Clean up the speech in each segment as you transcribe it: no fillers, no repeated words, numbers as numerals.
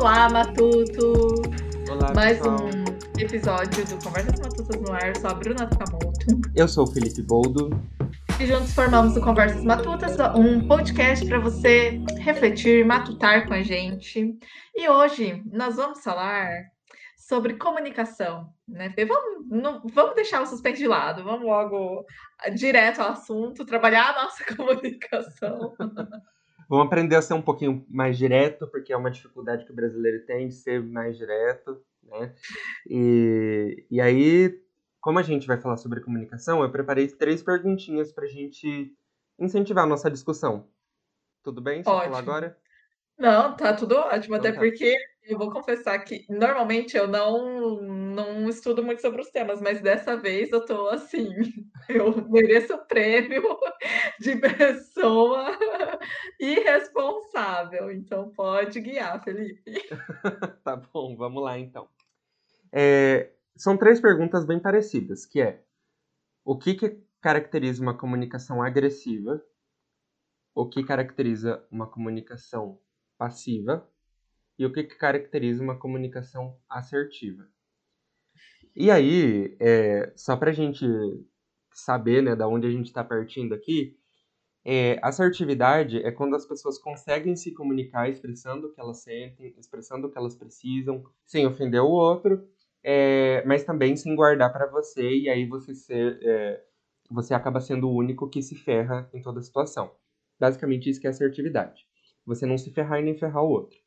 Olá, Matuto! Olá, mais pessoal. Um episódio do Conversas Matutas no ar. Eu sou a Bruna Camoto. Eu sou o Felipe Boldo. E juntos formamos o Conversas Matutas, um podcast para você refletir, matutar com a gente. E hoje nós vamos falar sobre comunicação, né? Vamos deixar o suspense de lado, vamos logo direto ao assunto, trabalhar a nossa comunicação. Vamos aprender a ser um pouquinho mais direto, porque é uma dificuldade que o brasileiro tem de ser mais direto, né? E aí, como a gente vai falar sobre comunicação, eu preparei 3 perguntinhas para a gente incentivar a nossa discussão. Tudo bem? Ótimo. Só falar agora? Não, tá tudo ótimo, então, até tá. Porque eu vou confessar que normalmente eu não estudo muito sobre os temas, mas dessa vez eu tô assim, eu mereço o prêmio de pessoa irresponsável, então pode guiar, Felipe. Tá bom, vamos lá então. São 3 perguntas bem parecidas, que é: o que caracteriza uma comunicação agressiva? O que caracteriza uma comunicação passiva? E o que caracteriza uma comunicação assertiva? E aí, só para a gente saber, né, da onde a gente está partindo aqui, assertividade é quando as pessoas conseguem se comunicar expressando o que elas sentem, expressando o que elas precisam, sem ofender o outro, mas também sem guardar para você, e aí você acaba sendo o único que se ferra em toda a situação. Basicamente isso que é assertividade. Você não se ferrar e nem ferrar o outro.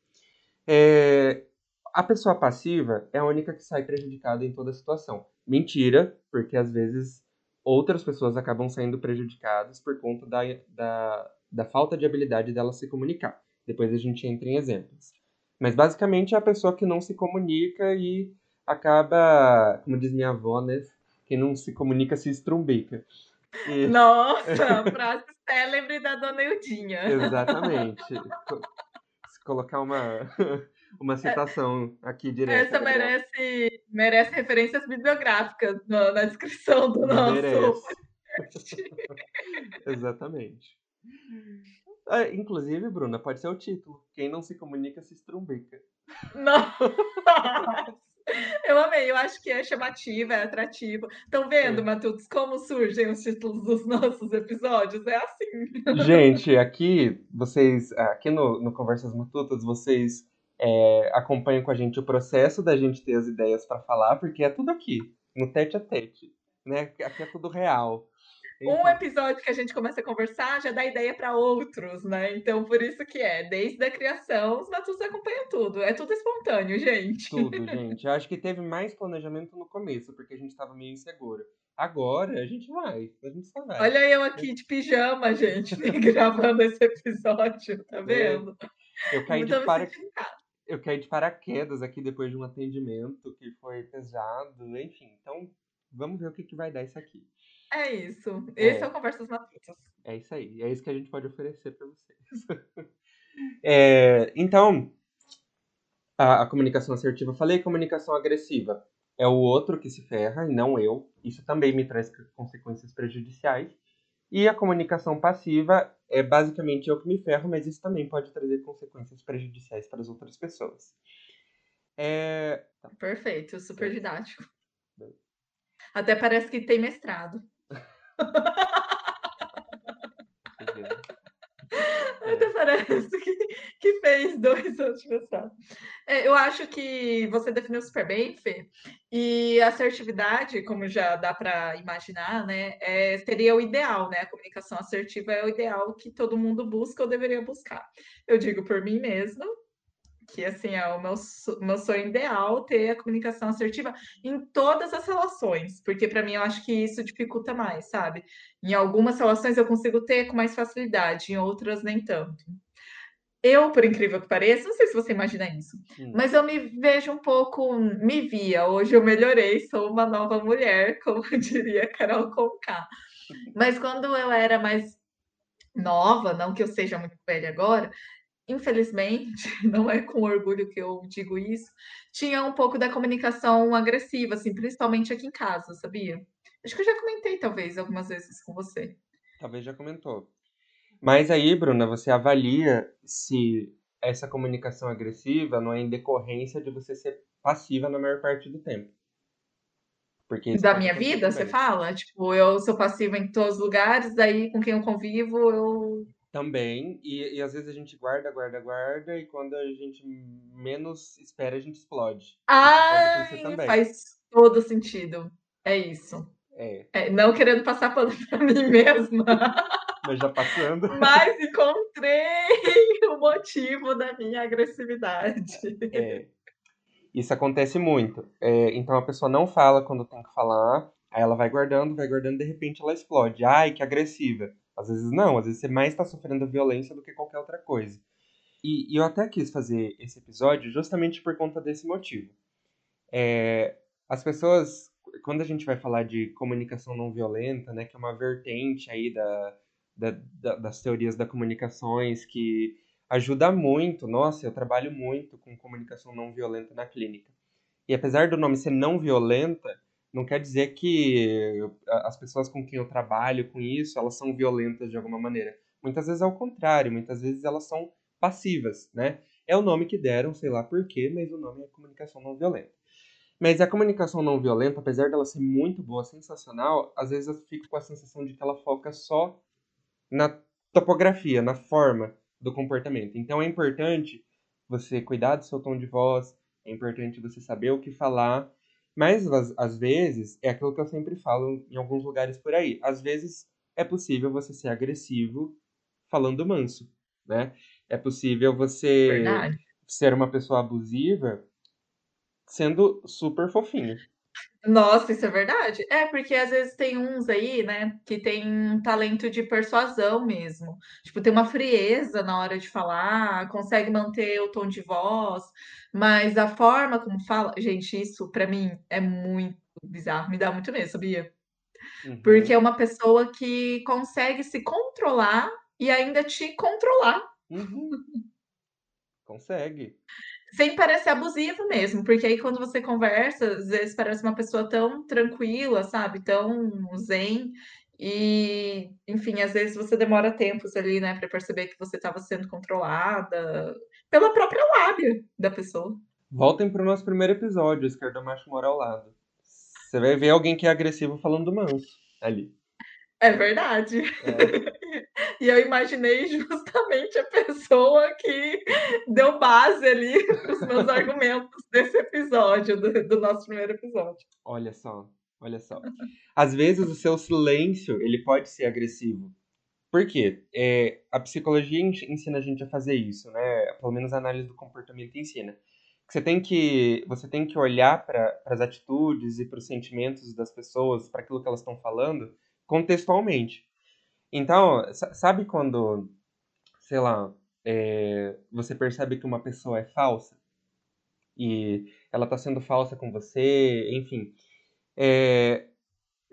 A pessoa passiva é a única que sai prejudicada em toda a situação. Mentira, porque às vezes outras pessoas acabam saindo prejudicadas por conta da falta de habilidade dela se comunicar. Depois a gente entra em exemplos. Mas basicamente é a pessoa que não se comunica e acaba, como diz minha avó, né? Quem não se comunica se estrumbica. E... Nossa, frase célebre da Dona Eudinha. Exatamente. Colocar uma citação aqui direto. Essa merece referências bibliográficas na descrição do nosso podcast. Exatamente. Inclusive, Bruna, pode ser o título. Quem não se comunica se estrumbica. Nossa! Eu amei, eu acho que é chamativo, é atrativo. Estão vendo, Matutos, como surgem os títulos dos nossos episódios? É assim. Gente, aqui no Conversas Matutas, vocês acompanham com a gente o processo da gente ter as ideias para falar, porque é tudo aqui, no tete a tete, né? Aqui é tudo real. Um episódio que a gente começa a conversar já dá ideia para outros, né? Então, por isso que desde a criação, os Matutos acompanham tudo. É tudo espontâneo, gente. Tudo, gente. Eu acho que teve mais planejamento no começo, porque a gente estava meio inseguro. Agora, a gente só vai. Olha eu aqui de pijama, gente, gravando esse episódio, tá vendo? Eu caí de paraquedas aqui depois de um atendimento que foi pesado, enfim. Então, vamos ver o que vai dar isso aqui. É isso. Esse é o Conversas Matutas. É isso aí. É isso que a gente pode oferecer para vocês. Então, a comunicação assertiva. Eu falei comunicação agressiva. É o outro que se ferra, e não eu. Isso também me traz consequências prejudiciais. E a comunicação passiva é basicamente eu que me ferro, mas isso também pode trazer consequências prejudiciais para as outras pessoas. Tá. Perfeito. Super didático. Até parece que tem mestrado. Até parece que fez 2 anos de mestrado. Eu acho que você definiu super bem, Fê. E a assertividade, como já dá para imaginar, né, seria o ideal, né? A comunicação assertiva é o ideal que todo mundo busca ou deveria buscar. Eu digo por mim mesma que, assim, é o meu sonho ideal ter a comunicação assertiva em todas as relações, porque para mim eu acho que isso dificulta mais, sabe? Em algumas relações eu consigo ter com mais facilidade, em outras nem tanto. Eu, por incrível que pareça, não sei se você imagina isso, mas eu me vejo um pouco, me via, hoje eu melhorei, sou uma nova mulher, como diria Carol Conká. Mas quando eu era mais nova, não que eu seja muito velha agora, infelizmente, não é com orgulho que eu digo isso, tinha um pouco da comunicação agressiva, assim, principalmente aqui em casa, sabia? Acho que eu já comentei, talvez, algumas vezes com você. Talvez já comentou. Mas aí, Bruna, você avalia se essa comunicação agressiva não é em decorrência de você ser passiva na maior parte do tempo. Porque da minha vida, você fala? Tipo, eu sou passiva em todos os lugares, daí com quem eu convivo, eu... Também, e às vezes a gente guarda, e quando a gente menos espera, a gente explode. Ah, faz todo sentido. É isso. É, não querendo passar pano pra mim mesma. Mas já passando. Mas encontrei o motivo da minha agressividade. É. Isso acontece muito. É, então a pessoa não fala quando tem que falar, aí ela vai guardando, de repente ela explode. Ai, que agressiva. Às vezes não, às vezes você mais está sofrendo violência do que qualquer outra coisa. E eu até quis fazer esse episódio justamente por conta desse motivo. É, as pessoas, quando a gente vai falar de comunicação não violenta, né, que é uma vertente aí das teorias da comunicações que ajuda muito. Nossa, eu trabalho muito com comunicação não violenta na clínica. E apesar do nome ser não violenta, não quer dizer que as pessoas com quem eu trabalho com isso, elas são violentas de alguma maneira. Muitas vezes é o contrário, muitas vezes elas são passivas, né? É o nome que deram, sei lá por quê, mas o nome é comunicação não violenta. Mas a comunicação não violenta, apesar dela ser muito boa, sensacional, às vezes eu fico com a sensação de que ela foca só na topografia, na forma do comportamento. Então é importante você cuidar do seu tom de voz, é importante você saber o que falar. Mas, às vezes, é aquilo que eu sempre falo em alguns lugares por aí. Às vezes, é possível você ser agressivo falando manso, né? É possível você ser uma pessoa abusiva sendo super fofinho. Nossa, isso é verdade. É, porque às vezes tem uns aí, né, que tem um talento de persuasão mesmo. Tipo, tem uma frieza na hora de falar, consegue manter o tom de voz, mas a forma como fala... Gente, isso pra mim é muito bizarro, me dá muito medo, sabia? Uhum. Porque é uma pessoa que consegue se controlar e ainda te controlar. Uhum. Consegue. Sem parecer abusivo mesmo, porque aí quando você conversa, às vezes parece uma pessoa tão tranquila, sabe? Tão zen. E, enfim, às vezes você demora tempos ali, né? Pra perceber que você estava sendo controlada pela própria lábia da pessoa. Voltem pro nosso primeiro episódio, Esquerda Macho Mora ao Lado. Você vai ver alguém que é agressivo falando manso ali. É verdade. É. E eu imaginei justamente a pessoa que deu base ali para os meus argumentos desse episódio, do nosso primeiro episódio. Olha só. Às vezes o seu silêncio, ele pode ser agressivo. Por quê? É, a psicologia ensina a gente a fazer isso, né? Pelo menos a análise do comportamento ensina. Você tem que olhar para as atitudes e para os sentimentos das pessoas, para aquilo que elas estão falando, contextualmente. Então, sabe quando, sei lá, você percebe que uma pessoa é falsa? E ela tá sendo falsa com você, enfim.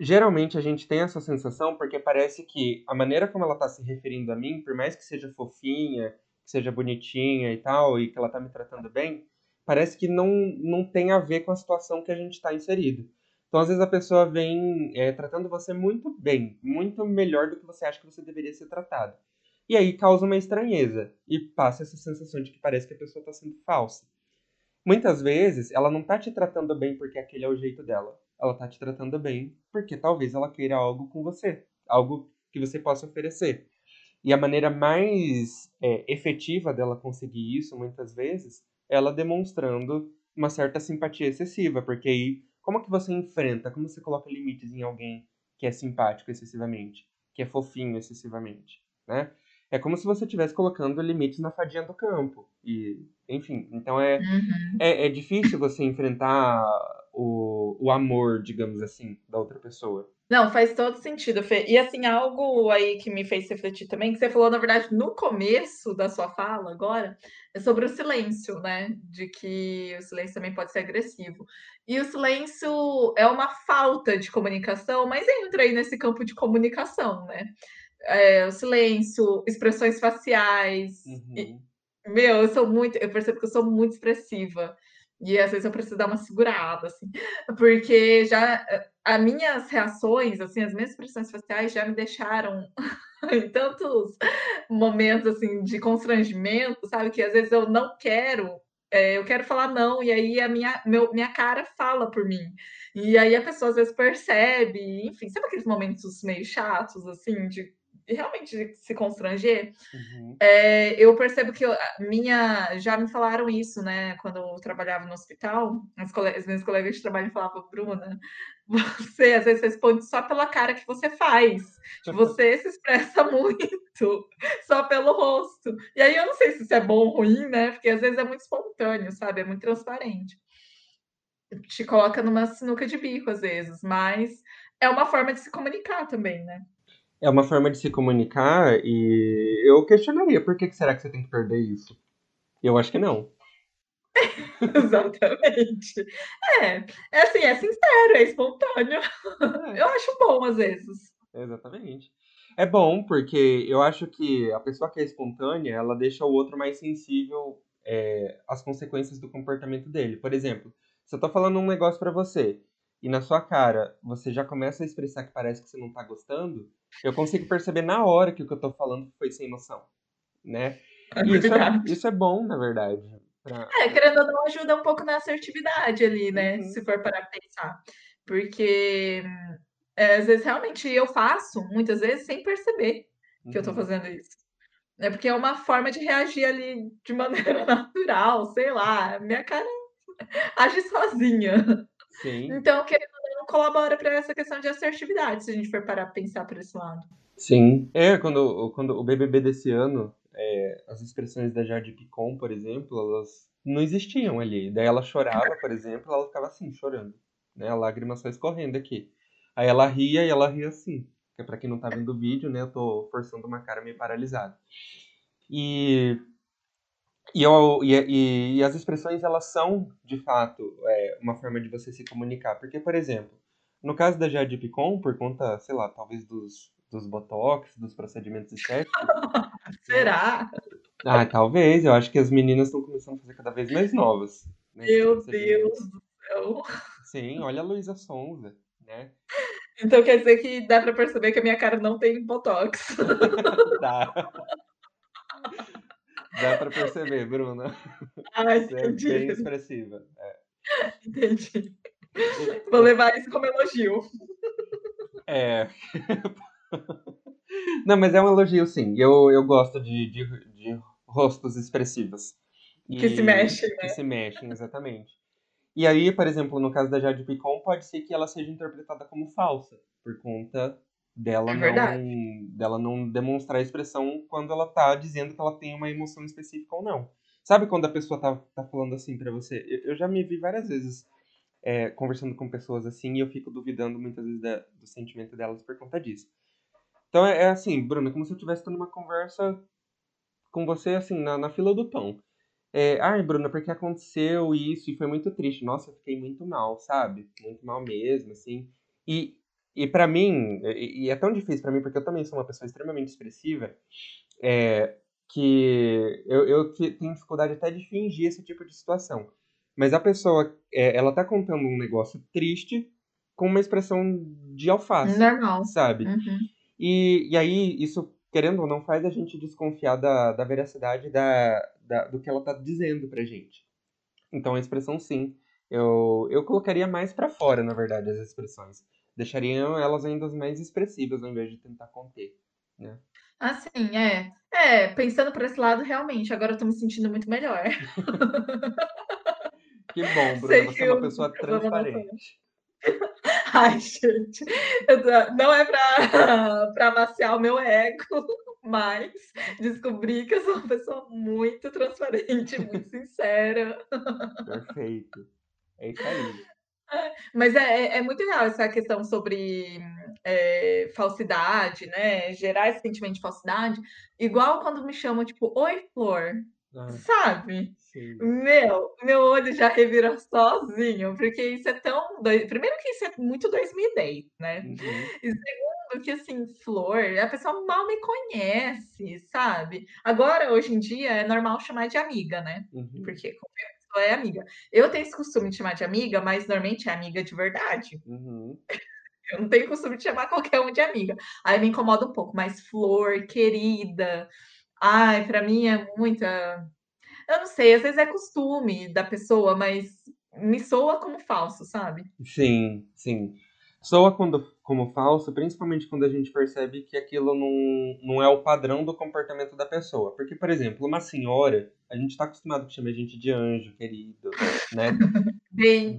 Geralmente a gente tem essa sensação porque parece que a maneira como ela tá se referindo a mim, por mais que seja fofinha, que seja bonitinha e tal, e que ela tá me tratando bem, parece que não tem a ver com a situação que a gente tá inserido. Então, às vezes, a pessoa vem tratando você muito bem, muito melhor do que você acha que você deveria ser tratado. E aí causa uma estranheza e passa essa sensação de que parece que a pessoa está sendo falsa. Muitas vezes, ela não está te tratando bem porque aquele é o jeito dela. Ela está te tratando bem porque talvez ela queira algo com você, algo que você possa oferecer. E a maneira mais efetiva dela conseguir isso, muitas vezes, é ela demonstrando uma certa simpatia excessiva, porque aí... Como que você enfrenta? Como você coloca limites em alguém que é simpático excessivamente? Que é fofinho excessivamente, né? É como se você estivesse colocando limites na fadinha do campo. E, enfim, então é difícil você enfrentar o amor, digamos assim, da outra pessoa. Não, faz todo sentido, Fê. E, assim, algo aí que me fez refletir também, que você falou, na verdade, no começo da sua fala agora, é sobre o silêncio, né? De que o silêncio também pode ser agressivo. E o silêncio é uma falta de comunicação, mas entra aí nesse campo de comunicação, né? É, o silêncio, expressões faciais. Uhum. E, eu percebo que eu sou muito expressiva. E às vezes eu preciso dar uma segurada, assim. Porque já as minhas reações, assim, as minhas expressões faciais já me deixaram em tantos momentos assim, de constrangimento, sabe? Que às vezes eu não quero, eu quero falar não, e aí a minha cara fala por mim. E aí a pessoa às vezes percebe, enfim, sabe aqueles momentos meio chatos, assim, de realmente se constranger? Uhum. Eu percebo que já me falaram isso, né? Quando eu trabalhava no hospital, as minhas colegas de trabalho falavam, Bruna, você às vezes responde só pela cara que você faz, você se expressa muito, só pelo rosto. E aí eu não sei se isso é bom ou ruim, né? Porque às vezes é muito espontâneo, sabe? É muito transparente. Te coloca numa sinuca de bico às vezes, mas é uma forma de se comunicar também, né? É uma forma de se comunicar e eu questionaria por que será que você tem que perder isso? Eu acho que não. Exatamente. É assim, é sincero, é espontâneo. Eu acho bom às vezes. Exatamente. É bom porque eu acho que a pessoa que é espontânea, ela deixa o outro mais sensível às consequências do comportamento dele. Por exemplo, se eu tô falando um negócio pra você e na sua cara você já começa a expressar que parece que você não tá gostando, eu consigo perceber na hora que o que eu tô falando foi sem noção, né? Isso é bom, na verdade. Querendo ou não, ajuda um pouco na assertividade ali, né? Uhum. Se for para pensar. Porque, às vezes, realmente, eu faço, muitas vezes, sem perceber que eu tô fazendo isso. É porque é uma forma de reagir ali de maneira natural, sei lá. Minha cara age sozinha. Sim. Então, querendo ou não, colabora para essa questão de assertividade, se a gente for parar para pensar por esse lado. Sim. Quando o BBB desse ano, as expressões da Jade Picon, por exemplo, elas não existiam ali. Daí ela chorava, por exemplo, ela ficava assim, chorando, né? A lágrima só escorrendo aqui. Aí ela ria e ela ria assim. Que é pra quem não tá vendo o vídeo, né? Eu tô forçando uma cara meio paralisada. E as expressões, elas são, de fato, uma forma de você se comunicar. Porque, por exemplo, no caso da Jade Picon, por conta, sei lá, talvez dos botox, dos procedimentos estéticos... Será? Talvez. Eu acho que as meninas estão começando a fazer cada vez mais novas. Né, meu Deus do céu! Sim, olha a Luísa Sonza, né? Então quer dizer que dá pra perceber que a minha cara não tem botox. Dá pra perceber, Bruna. Você entendi. É bem expressiva. Entendi. Vou levar isso como elogio. Não, mas é um elogio, sim. Eu gosto de rostos expressivos. Que se mexem, né? Que se mexem, exatamente. E aí, por exemplo, no caso da Jade Picon, pode ser que ela seja interpretada como falsa, por conta dela não demonstrar a expressão quando ela tá dizendo que ela tem uma emoção específica ou não. Sabe quando a pessoa tá falando assim pra você? Eu já me vi várias vezes conversando com pessoas assim, e eu fico duvidando muitas vezes do sentimento delas por conta disso. Então é assim, Bruna, como se eu estivesse tendo uma conversa com você, assim, na fila do pão. Bruna, porque aconteceu isso e foi muito triste. Nossa, eu fiquei muito mal, sabe? Muito mal mesmo, assim. E pra mim, e é tão difícil pra mim, porque eu também sou uma pessoa extremamente expressiva, que eu tenho dificuldade até de fingir esse tipo de situação. Mas a pessoa, ela tá contando um negócio triste com uma expressão de alface. Normal. Sabe? Uhum. E aí, isso, querendo ou não, faz a gente desconfiar da veracidade do que ela tá dizendo pra gente. Então, a expressão, sim. Eu colocaria mais pra fora, na verdade, as expressões. Deixariam elas ainda mais expressivas, ao invés de tentar conter, né? Assim, pensando por esse lado, realmente, agora eu tô me sentindo muito melhor. Que bom, Bruna, você é uma pessoa transparente. Ai, gente, não é para amaciar o meu ego, mas descobri que eu sou uma pessoa muito transparente, muito sincera. Perfeito, é isso aí. Mas é muito legal essa questão sobre falsidade, né? Gerar esse sentimento de falsidade. Igual quando me chamam, tipo, oi, Flor. Sabe? Sim. Meu olho já revira sozinho, porque isso é tão... Primeiro que isso é muito 2010, né? Uhum. E segundo que, assim, Flor, a pessoa mal me conhece, sabe? Agora, hoje em dia, é normal chamar de amiga, né? Uhum. Porque a pessoa é amiga. Eu tenho esse costume de chamar de amiga, mas normalmente é amiga de verdade. Uhum. Eu não tenho costume de chamar qualquer um de amiga. Aí me incomoda um pouco, mas Flor, querida... Ai, pra mim é muita... Eu não sei, às vezes é costume da pessoa, mas me soa como falso, sabe? Sim, sim. Soa como falso, principalmente quando a gente percebe que aquilo não é o padrão do comportamento da pessoa. Porque, por exemplo, uma senhora, a gente tá acostumado que chama a gente de anjo, querido, né? Bem,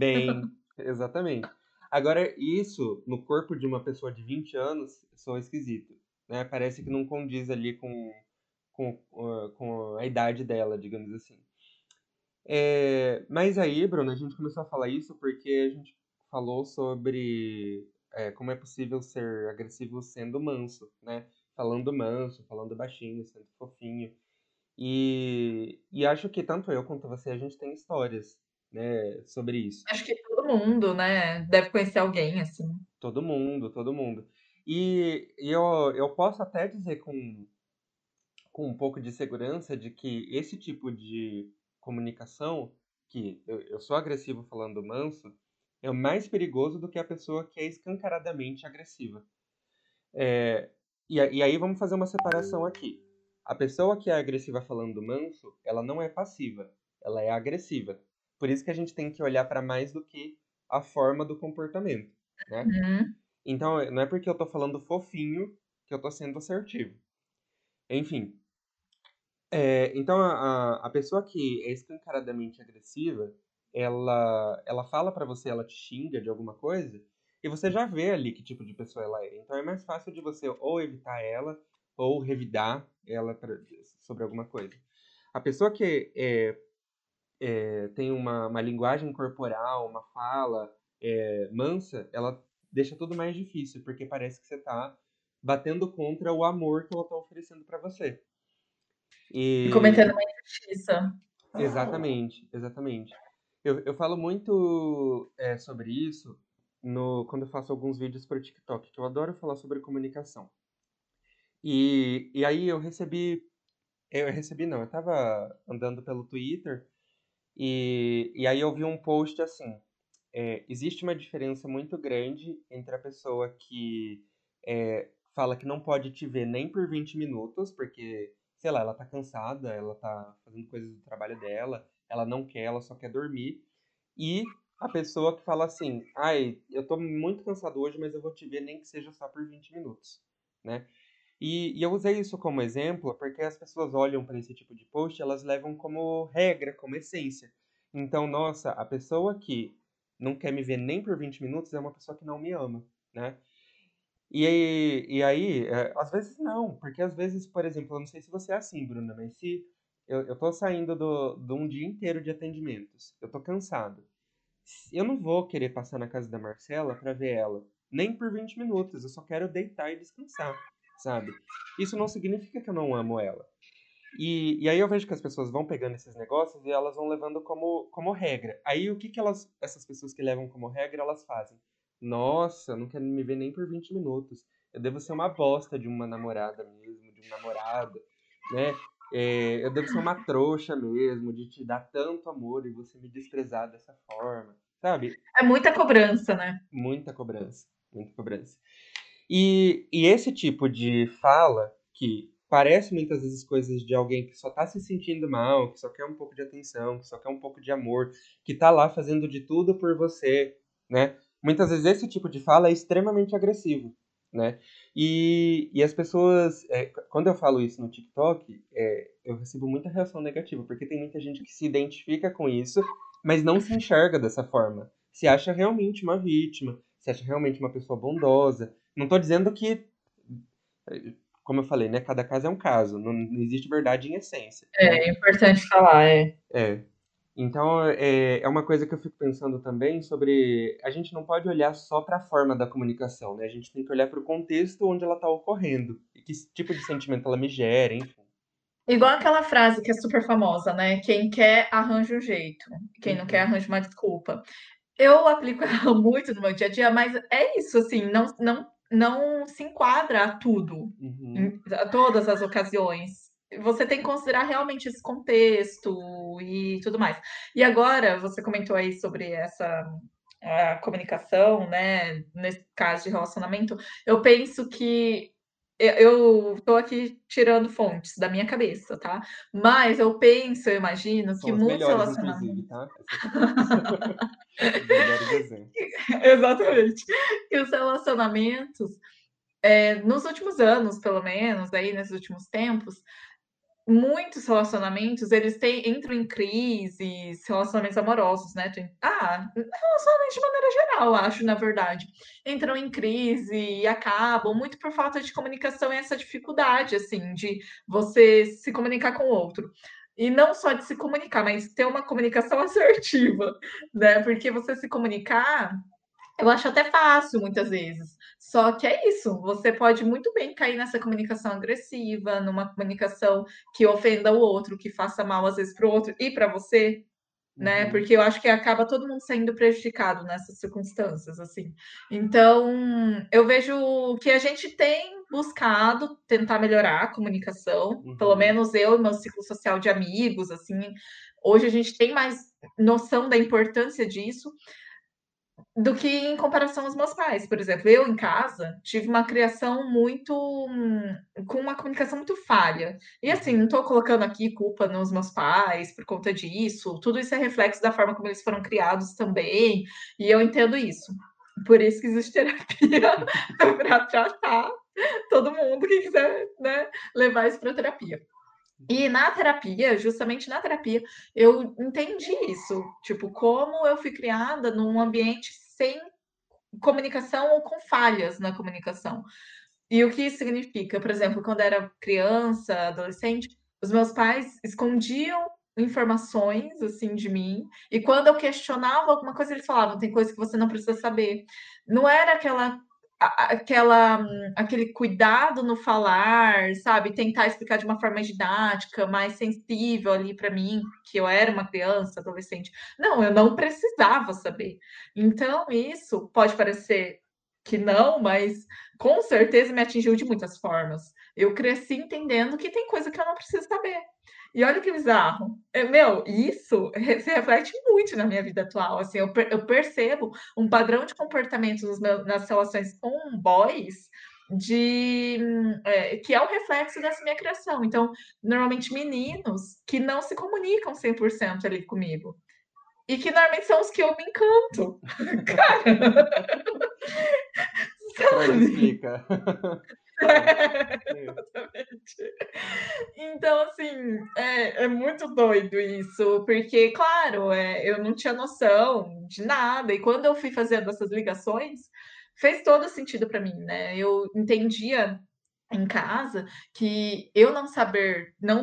exatamente. Agora, isso, no corpo de uma pessoa de 20 anos, soa esquisito, né? Parece que não condiz ali com a idade dela, digamos assim. Mas aí, Bruna, a gente começou a falar isso porque a gente falou sobre como é possível ser agressivo sendo manso, né? Falando manso, falando baixinho, sendo fofinho. E acho que tanto eu quanto você, a gente tem histórias, né, sobre isso. Acho que todo mundo, né, deve conhecer alguém assim. Todo mundo. E eu posso até dizer com um pouco de segurança de que esse tipo de comunicação, que eu sou agressivo falando manso, é mais perigoso do que a pessoa que é escancaradamente agressiva. E aí vamos fazer uma separação aqui. A pessoa que é agressiva falando manso, ela não é passiva, ela é agressiva. Por isso que a gente tem que olhar para mais do que a forma do comportamento, né? Uhum. Então, não é porque eu tô falando fofinho que eu tô sendo assertivo. Enfim. Então, a pessoa que é escancaradamente agressiva, ela fala pra você, ela te xinga de alguma coisa, e você já vê ali que tipo de pessoa ela é. Então, é mais fácil de você ou evitar ela, ou revidar ela sobre alguma coisa. A pessoa que tem uma linguagem corporal, uma fala mansa, ela deixa tudo mais difícil, porque parece que você tá batendo contra o amor que ela tá oferecendo pra você. E cometendo uma injustiça. Exatamente. Eu falo muito sobre isso quando eu faço alguns vídeos para o TikTok, que eu adoro falar sobre comunicação. E aí eu estava andando pelo Twitter e aí eu vi um post assim, existe uma diferença muito grande entre a pessoa que fala que não pode te ver nem por 20 minutos, porque sei lá, ela tá cansada, ela tá fazendo coisas do trabalho dela, ela não quer, ela só quer dormir. E a pessoa que fala assim, ai, eu tô muito cansado hoje, mas eu vou te ver nem que seja só por 20 minutos, né? E eu usei isso como exemplo porque as pessoas olham para esse tipo de post, elas levam como regra, como essência. Então, nossa, a pessoa que não quer me ver nem por 20 minutos é uma pessoa que não me ama, né? E aí, às vezes não, porque às vezes, por exemplo, eu não sei se você é assim, Bruna, mas se eu tô saindo de um dia inteiro de atendimentos, eu tô cansado, eu não vou querer passar na casa da Marcela pra ver ela, nem por 20 minutos, eu só quero deitar e descansar, sabe? Isso não significa que eu não amo ela. E aí eu vejo que as pessoas vão pegando esses negócios e elas vão levando como regra. Aí o que essas pessoas que levam como regra, elas fazem? Nossa, não quero me ver nem por 20 minutos. Eu devo ser uma bosta de uma namorada mesmo, de um namorado, né? Eu devo ser uma trouxa mesmo, de te dar tanto amor e você me desprezar dessa forma, sabe? É muita cobrança, né? Muita cobrança. E esse tipo de fala, que parece muitas vezes coisas de alguém que só tá se sentindo mal, que só quer um pouco de atenção, que só quer um pouco de amor, que tá lá fazendo de tudo por você, né? Muitas vezes esse tipo de fala é extremamente agressivo, né? E as pessoas... quando eu falo isso no TikTok, eu recebo muita reação negativa, porque tem muita gente que se identifica com isso, mas não se enxerga dessa forma. Se acha realmente uma vítima, se acha realmente uma pessoa bondosa. Não tô dizendo que... Como eu falei, né? Cada caso é um caso. Não existe verdade em essência. É importante falar, Então, é uma coisa que eu fico pensando também sobre... A gente não pode olhar só para a forma da comunicação, né? A gente tem que olhar para o contexto onde ela está ocorrendo. E que tipo de sentimento ela me gera, enfim. Igual aquela frase que é super famosa, né? Quem quer, arranja um jeito. Quem não quer, arranja uma desculpa. Eu aplico ela muito no meu dia a dia, mas é isso, assim. Não se enquadra a tudo. Uhum. A todas as ocasiões. Você tem que considerar realmente esse contexto e tudo mais. E agora, você comentou aí sobre essa a comunicação, né, nesse caso de relacionamento, eu penso que eu tô aqui tirando fontes da minha cabeça, tá? Mas eu penso, eu imagino que muitos relacionamentos... Tá? Exatamente. E os relacionamentos, nos últimos anos, pelo menos, aí nesses últimos tempos, muitos relacionamentos, eles entram em crises, relacionamentos amorosos, né? Relacionamentos de maneira geral, acho, na verdade. Entram em crise e acabam, muito por falta de comunicação e essa dificuldade, assim, de você se comunicar com o outro. E não só de se comunicar, mas ter uma comunicação assertiva, né? Porque você se comunicar, eu acho até fácil, muitas vezes. Só que é isso, você pode muito bem cair nessa comunicação agressiva, numa comunicação que ofenda o outro, que faça mal às vezes para o outro e para você, né? Porque eu acho que acaba todo mundo sendo prejudicado nessas circunstâncias, assim. Então, eu vejo que a gente tem buscado tentar melhorar a comunicação, pelo menos eu e meu ciclo social de amigos, assim. Hoje a gente tem mais noção da importância disso, do que em comparação aos meus pais. Por exemplo, eu em casa tive uma criação muito... com uma comunicação muito falha. E assim, não estou colocando aqui culpa nos meus pais por conta disso. Tudo isso é reflexo da forma como eles foram criados também. E eu entendo isso. Por isso que existe terapia para tratar todo mundo que quiser, né, levar isso para terapia. E na terapia, justamente na terapia, eu entendi isso. Tipo, como eu fui criada num ambiente sem comunicação ou com falhas na comunicação. E o que isso significa? Por exemplo, quando eu era criança, adolescente, os meus pais escondiam informações, assim, de mim. E quando eu questionava alguma coisa, eles falavam, tem coisa que você não precisa saber. Não era aquele cuidado no falar, sabe? Tentar explicar de uma forma didática, mais sensível ali para mim, que eu era uma criança, adolescente. Não, eu não precisava saber. Então, isso pode parecer que não, mas com certeza me atingiu de muitas formas. Eu cresci entendendo que tem coisa que eu não preciso saber. E olha que bizarro. Isso se reflete muito na minha vida atual. Assim, eu percebo um padrão de comportamento nas relações com boys que é o reflexo dessa minha criação. Então, normalmente meninos que não se comunicam 100% ali comigo. E que normalmente são os que eu me encanto. Cara! Sabe? Explica. Exatamente. Então, assim, é muito doido isso, porque, claro, eu não tinha noção de nada, e quando eu fui fazendo essas ligações, fez todo sentido para mim, né? Eu entendia em casa que eu não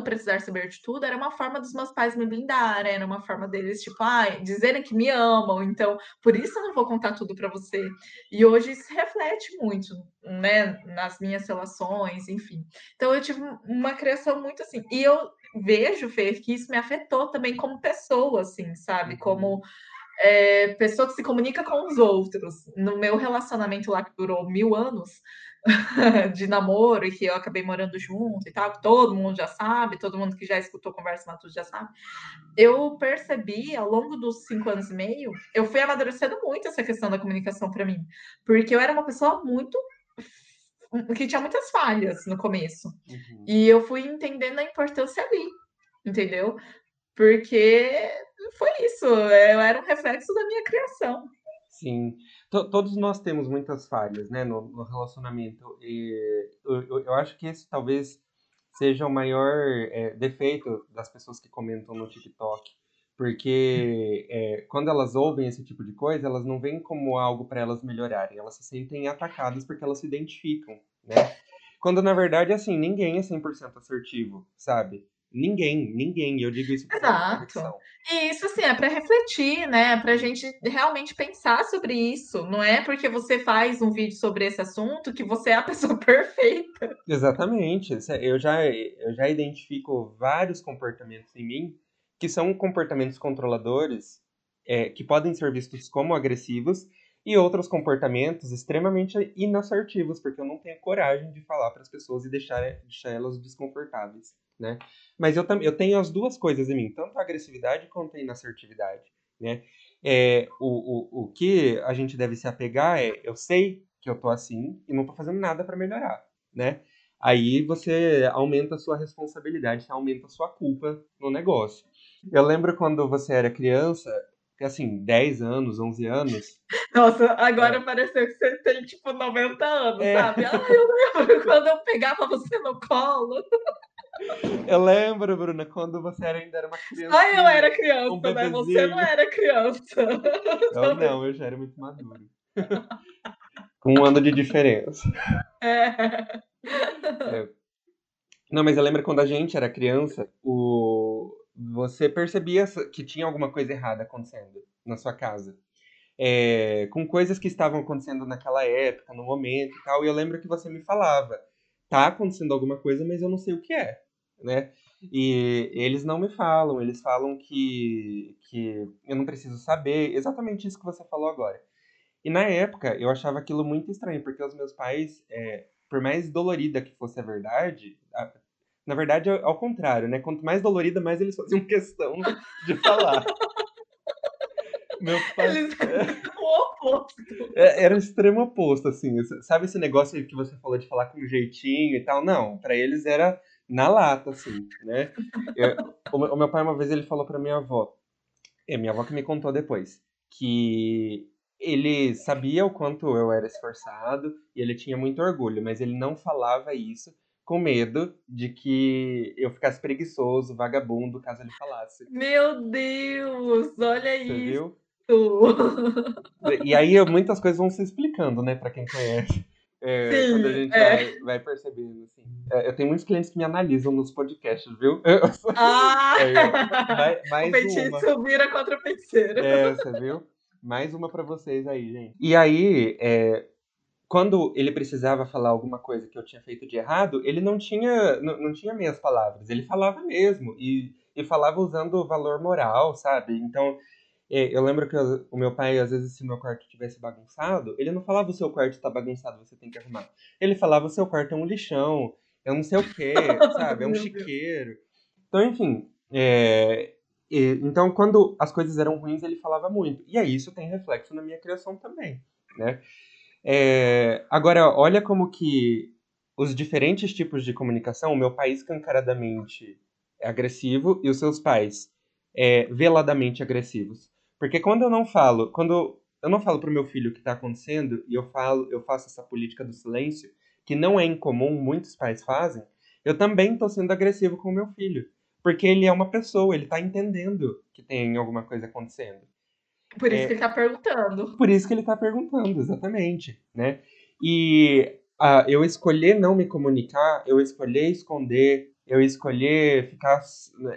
precisar saber de tudo, era uma forma dos meus pais me blindarem, era uma forma deles, tipo, dizerem que me amam, então, por isso eu não vou contar tudo para você. E hoje isso reflete muito, né, nas minhas relações, enfim. Então, eu tive uma criação muito assim, e eu vejo, Fê, que isso me afetou também como pessoa, assim, sabe, como... pessoa que se comunica com os outros. No meu relacionamento lá que durou 1000 anos de namoro e que eu acabei morando junto e tal, todo mundo já sabe, todo mundo que já escutou Conversas Matutas já sabe, eu percebi ao longo dos 5 anos e meio, eu fui amadurecendo muito essa questão da comunicação para mim, porque eu era uma pessoa muito... que tinha muitas falhas no começo, e eu fui entendendo a importância ali, entendeu? Porque... foi isso, eu era um reflexo da minha criação. Sim, todos nós temos muitas falhas, né, no relacionamento, e eu acho que esse talvez seja o maior defeito das pessoas que comentam no TikTok, porque quando elas ouvem esse tipo de coisa, elas não veem como algo para elas melhorarem, elas se sentem atacadas porque elas se identificam, né, quando na verdade, assim, ninguém é 100% assertivo, sabe? Ninguém, eu digo isso. Exato. E isso, assim, é para refletir, né? É para a gente realmente pensar sobre isso. Não é porque você faz um vídeo sobre esse assunto que você é a pessoa perfeita. Exatamente. Eu já identifico vários comportamentos em mim que são comportamentos controladores, que podem ser vistos como agressivos, e outros comportamentos extremamente inassertivos, porque eu não tenho coragem de falar para as pessoas e deixar elas desconfortáveis, né? Mas eu tenho as duas coisas em mim, tanto a agressividade quanto a inassertividade, né? O que a gente deve se apegar é, eu sei que eu tô assim e não tô fazendo nada para melhorar, né? Aí você aumenta a sua responsabilidade, você aumenta a sua culpa no negócio. Eu lembro quando você era criança, assim, 10 anos, 11 anos... Nossa, agora pareceu que você tem, tipo, 90 anos, sabe? Ah, eu lembro quando eu pegava você no colo... Eu lembro, Bruna, quando você ainda era uma criança. Ah, eu era criança, né? Você não era criança. Eu não, eu já era muito maduro. Com 1 ano de diferença. Não, mas eu lembro quando a gente era criança, você percebia que tinha alguma coisa errada acontecendo na sua casa. Com coisas que estavam acontecendo naquela época, no momento e tal. E eu lembro que você me falava: tá acontecendo alguma coisa, mas eu não sei o que é, né? E eles não me falam, eles falam que eu não preciso saber, exatamente isso que você falou agora. E na época, eu achava aquilo muito estranho, porque os meus pais, por mais dolorida que fosse a verdade, na verdade, ao contrário, né? Quanto mais dolorida, mais eles faziam questão de falar. Meus pais... Eles eram o oposto. Era o extremo oposto, assim. Sabe esse negócio que você falou de falar com jeitinho e tal? Não, pra eles era na lata, assim, né? O meu pai, uma vez, ele falou pra minha avó, minha avó que me contou depois, que ele sabia o quanto eu era esforçado e ele tinha muito orgulho, mas ele não falava isso com medo de que eu ficasse preguiçoso, vagabundo, caso ele falasse. Meu Deus, olha isso! Você viu? E aí muitas coisas vão se explicando, né, pra quem conhece. Sim, quando a gente vai percebendo, assim. Eu tenho muitos clientes que me analisam nos podcasts, viu? Ah! O feitiço vira contra o feiticeiro. Você viu? Mais uma pra vocês aí, gente. E aí, quando ele precisava falar alguma coisa que eu tinha feito de errado, ele não tinha meias palavras, ele falava mesmo, e falava usando o valor moral, sabe? Então... Eu lembro que o meu pai, às vezes, se o meu quarto tivesse bagunçado, ele não falava o seu quarto está bagunçado, você tem que arrumar. Ele falava o seu quarto é um lixão, é um não sei o quê, sabe? É um chiqueiro. Então, enfim. Então, quando as coisas eram ruins, ele falava muito. E aí, isso tem reflexo na minha criação também, né? Agora, olha como que os diferentes tipos de comunicação, o meu pai escancaradamente é agressivo e os seus pais veladamente agressivos. Porque quando eu não falo pro meu filho o que está acontecendo, e eu faço essa política do silêncio, que não é incomum, muitos pais fazem, eu também estou sendo agressivo com o meu filho. Porque ele é uma pessoa, ele está entendendo que tem alguma coisa acontecendo. Por isso que ele está perguntando. Por isso que ele está perguntando, exatamente, né? E eu escolher não me comunicar, eu escolher esconder, eu escolher ficar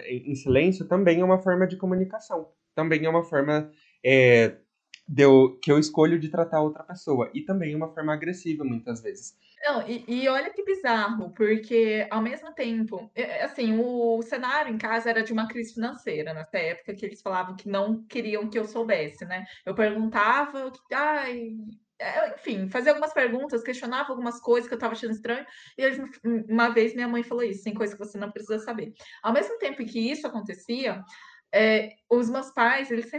em silêncio também é uma forma de comunicação. Também é uma forma que eu escolho de tratar outra pessoa. E também é uma forma agressiva, muitas vezes. Não, e olha que bizarro, porque ao mesmo tempo... Assim, o cenário em casa era de uma crise financeira, nessa época que eles falavam que não queriam que eu soubesse, né? Eu perguntava... Enfim, fazia algumas perguntas, questionava algumas coisas que eu estava achando estranho. E uma vez minha mãe falou isso: tem coisa que você não precisa saber. Ao mesmo tempo que isso acontecia, os meus pais, eles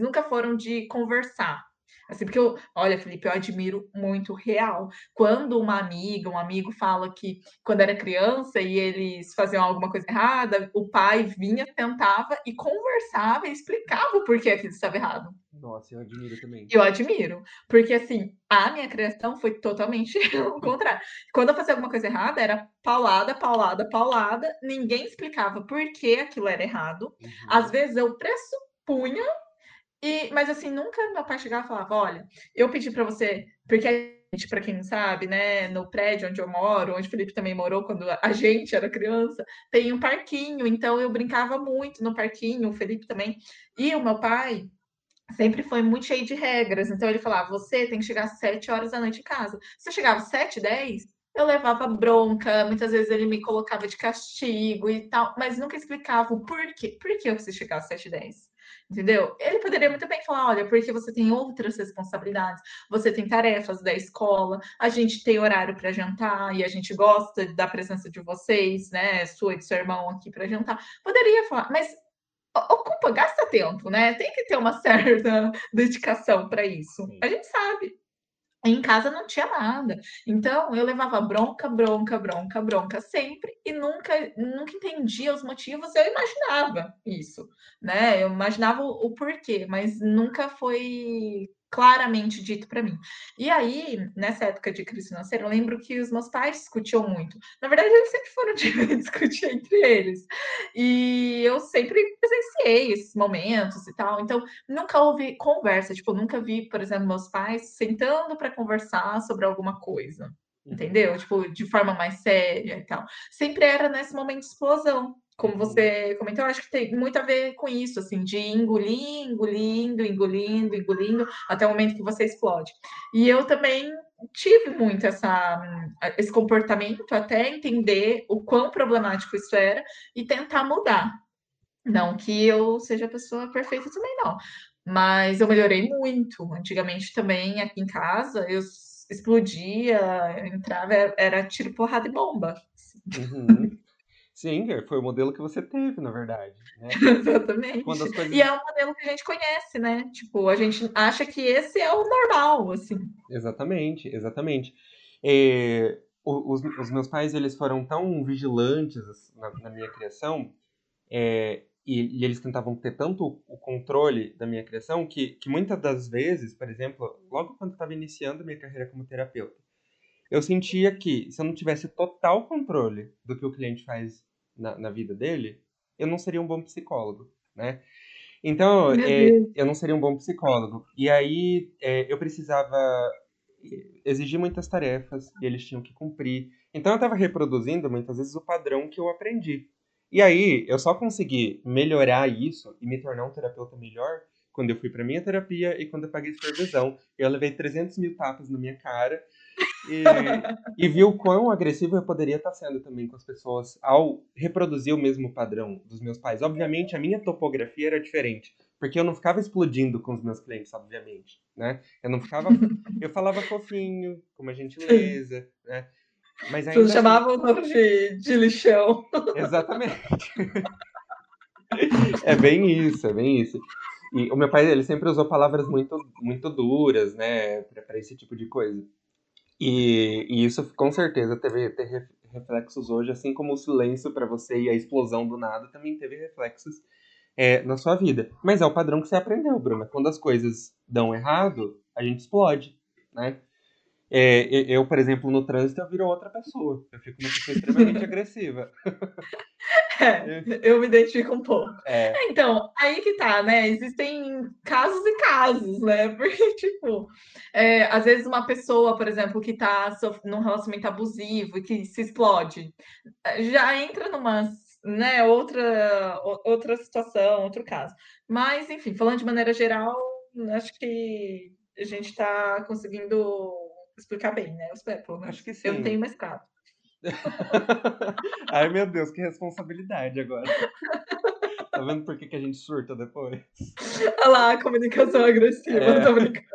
nunca foram de conversar. Assim, porque olha, Felipe, eu admiro muito o real. Quando uma amiga, um amigo fala que quando era criança e eles faziam alguma coisa errada, o pai vinha, sentava e conversava e explicava o porquê aquilo estava errado. Nossa, eu admiro também. Eu admiro, porque assim, a minha criação foi totalmente o contrário. Quando eu fazia alguma coisa errada, era paulada, paulada, paulada, ninguém explicava por que aquilo era errado. Uhum. Às vezes eu pressupunha, mas assim, nunca meu pai chegava e falava: olha, eu pedi pra você, porque a gente, pra quem não sabe, né, no prédio onde eu moro, onde o Felipe também morou quando a gente era criança, tem um parquinho, então eu brincava muito no parquinho, o Felipe também, e o meu pai sempre foi muito cheio de regras, então ele falava: você tem que chegar às 7 horas da noite em casa. Se eu chegava às 7h10, eu levava bronca, muitas vezes ele me colocava de castigo e tal, mas nunca explicava o porquê. Por que eu preciso chegar às 7h10? Entendeu? Ele poderia muito bem falar: olha, porque você tem outras responsabilidades, você tem tarefas da escola, a gente tem horário para jantar e a gente gosta da presença de vocês, né, sua e do seu irmão aqui para jantar. Poderia falar, mas ocupa, gasta tempo, né? Tem que ter uma certa dedicação para isso. Sim. A gente sabe. Em casa não tinha nada. Então, eu levava bronca sempre e nunca entendia os motivos. Eu imaginava isso, né? Eu imaginava o porquê, mas nunca foi claramente dito para mim. E aí, nessa época de crise financeira, eu lembro que os meus pais discutiam muito. Na verdade, eles sempre foram de discutir entre eles. E eu sempre presenciei esses momentos e tal. Então, nunca houve conversa. Tipo, eu nunca vi, por exemplo, meus pais sentando para conversar sobre alguma coisa. Entendeu? Tipo, de forma mais séria e tal. Sempre era nesse momento de explosão. Como você comentou, eu acho que tem muito a ver com isso, assim, de engolindo, até o momento que você explode. E eu também tive muito esse comportamento, até entender o quão problemático isso era e tentar mudar. Não que eu seja a pessoa perfeita também, não. Mas eu melhorei muito. Antigamente também, aqui em casa, eu explodia, eu entrava, era tiro, porrada e bomba. Uhum. Sim, foi o modelo que você teve, na verdade. Né? Exatamente. Quando as coisas... E é um modelo que a gente conhece, né? Tipo, a gente acha que esse é o normal, assim. Exatamente. Os meus pais, eles foram tão vigilantes na minha criação, e eles tentavam ter tanto o controle da minha criação, que muitas das vezes, por exemplo, logo quando eu estava iniciando a minha carreira como terapeuta, eu sentia que, se eu não tivesse total controle do que o cliente faz na vida dele, eu não seria um bom psicólogo, né? Então, eu não seria um bom psicólogo. E aí, eu precisava exigir muitas tarefas que eles tinham que cumprir. Então, eu estava reproduzindo, muitas vezes, o padrão que eu aprendi. E aí, eu só consegui melhorar isso e me tornar um terapeuta melhor quando eu fui para minha terapia e quando eu paguei supervisão. Eu levei 300 mil tapas na minha cara... E vi o quão agressivo eu poderia estar sendo também com as pessoas ao reproduzir o mesmo padrão dos meus pais. Obviamente, a minha topografia era diferente, porque eu não ficava explodindo com os meus clientes, obviamente, né? Eu não ficava... Eu falava fofinho, com uma gentileza, né? Mas ainda... Vocês chamavam de lixão. Exatamente. É bem isso. E o meu pai, ele sempre usou palavras muito, muito duras, né? Para esse tipo de coisa. E isso, com certeza, teve reflexos hoje, assim como o silêncio para você e a explosão do nada também teve reflexos na sua vida. Mas é o padrão que você aprendeu, Bruna. Quando as coisas dão errado, a gente explode, né? Eu, por exemplo, no trânsito, eu viro outra pessoa. Eu fico uma pessoa extremamente agressiva. Eu me identifico um pouco. Então, aí que tá, né? Existem casos e casos, né? Porque, tipo, às vezes uma pessoa, por exemplo, que tá num relacionamento abusivo e que se explode, já entra numa... né, outra situação, outro caso. Mas, enfim, falando de maneira geral, acho que a gente tá conseguindo... explicar bem, né? Eu espero, pelo menos. Acho que sim. Eu não tenho mais caso. Ai, meu Deus, que responsabilidade agora. Tá vendo por que a gente surta depois? Olha lá, a comunicação agressiva, Tô brincando.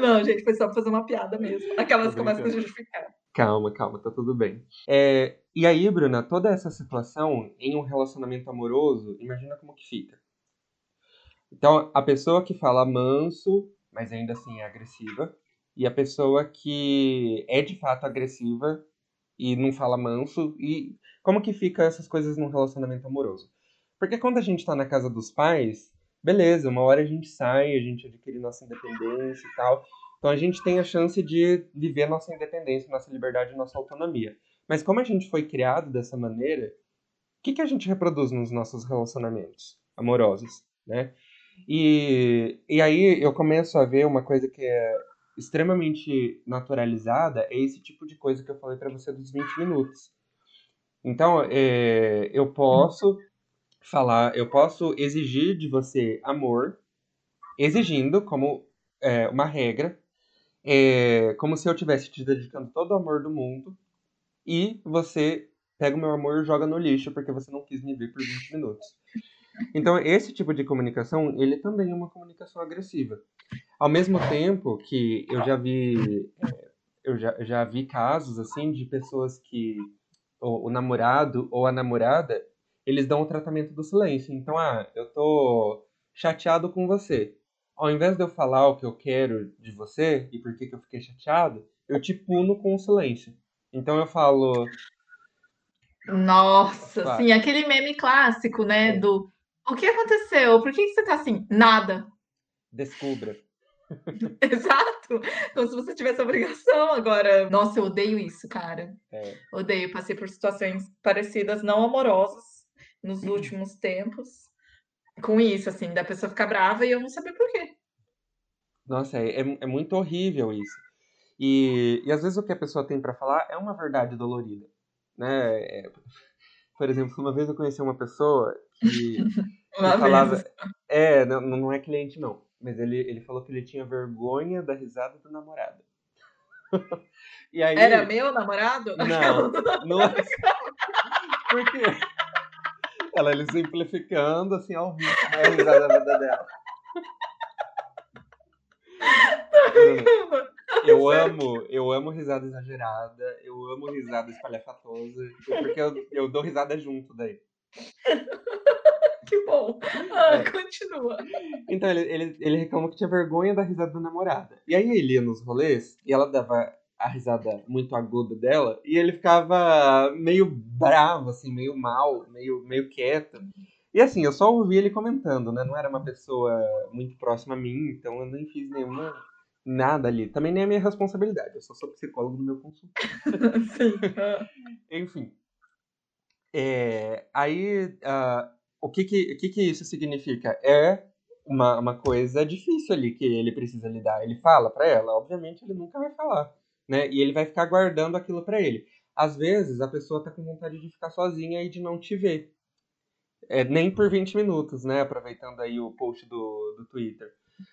Não, gente, foi só pra fazer uma piada mesmo. Aquelas começam a justificar. Calma, tá tudo bem. E aí, Bruna, toda essa situação em um relacionamento amoroso, imagina como que fica. Então, a pessoa que fala manso, mas ainda assim é agressiva, e a pessoa que é de fato agressiva e não fala manso. E como que fica essas coisas num relacionamento amoroso? Porque quando a gente tá na casa dos pais, beleza, uma hora a gente sai, a gente adquire nossa independência e tal. Então a gente tem a chance de viver nossa independência, nossa liberdade, nossa autonomia. Mas como a gente foi criado dessa maneira, o que a gente reproduz nos nossos relacionamentos amorosos, né? E aí eu começo a ver uma coisa que é extremamente naturalizada, é esse tipo de coisa que eu falei para você dos 20 minutos. Então, eu posso falar, eu posso exigir de você amor, exigindo como uma regra, como se eu tivesse te dedicando todo o amor do mundo, e você pega o meu amor e joga no lixo, porque você não quis me ver por 20 minutos. Então, esse tipo de comunicação, ele também é uma comunicação agressiva. Ao mesmo tempo que eu já vi casos, assim, de pessoas que o namorado ou a namorada, eles dão o tratamento do silêncio. Então, eu tô chateado com você. Ao invés de eu falar o que eu quero de você e por que que eu fiquei chateado, eu te puno com o silêncio. Então eu falo... Nossa, claro. Sim, aquele meme clássico, né? É. Do o que aconteceu? Por que que você tá assim? Nada. Descubra. Exato. Como se você tivesse obrigação agora. Nossa, eu odeio isso, cara. É. Odeio. Passei por situações parecidas, não amorosas, nos últimos tempos. Com isso, assim, da pessoa ficar brava e eu não saber por quê. Nossa, é muito horrível isso. E às vezes o que a pessoa tem pra falar é uma verdade dolorida, né? Por exemplo, uma vez eu conheci uma pessoa que falava... Não é cliente, não. Mas ele falou que ele tinha vergonha da risada do namorado. E aí... Era meu namorado? Não. Por quê? Ele simplificando, assim, ao vivo, né, a risada da vida dela. Eu amo risada exagerada, eu amo risada espalhafatosa, porque eu dou risada junto daí. Que bom. Continua. Então, ele reclamou que tinha vergonha da risada da namorada. E aí ele ia nos rolês, e ela dava a risada muito aguda dela, e ele ficava meio bravo, assim, meio mal, meio quieto. E assim, eu só ouvi ele comentando, né? Não era uma pessoa muito próxima a mim, então eu nem fiz nada ali. Também nem é minha responsabilidade, eu só sou psicólogo do meu consultório. Sim. Enfim. O que isso significa? É uma coisa difícil ali que ele precisa lidar. Ele fala pra ela, obviamente ele nunca vai falar. Né? E ele vai ficar guardando aquilo pra ele. Às vezes, a pessoa tá com vontade de ficar sozinha e de não te ver. Nem por 20 minutos, né? Aproveitando aí o post do Twitter.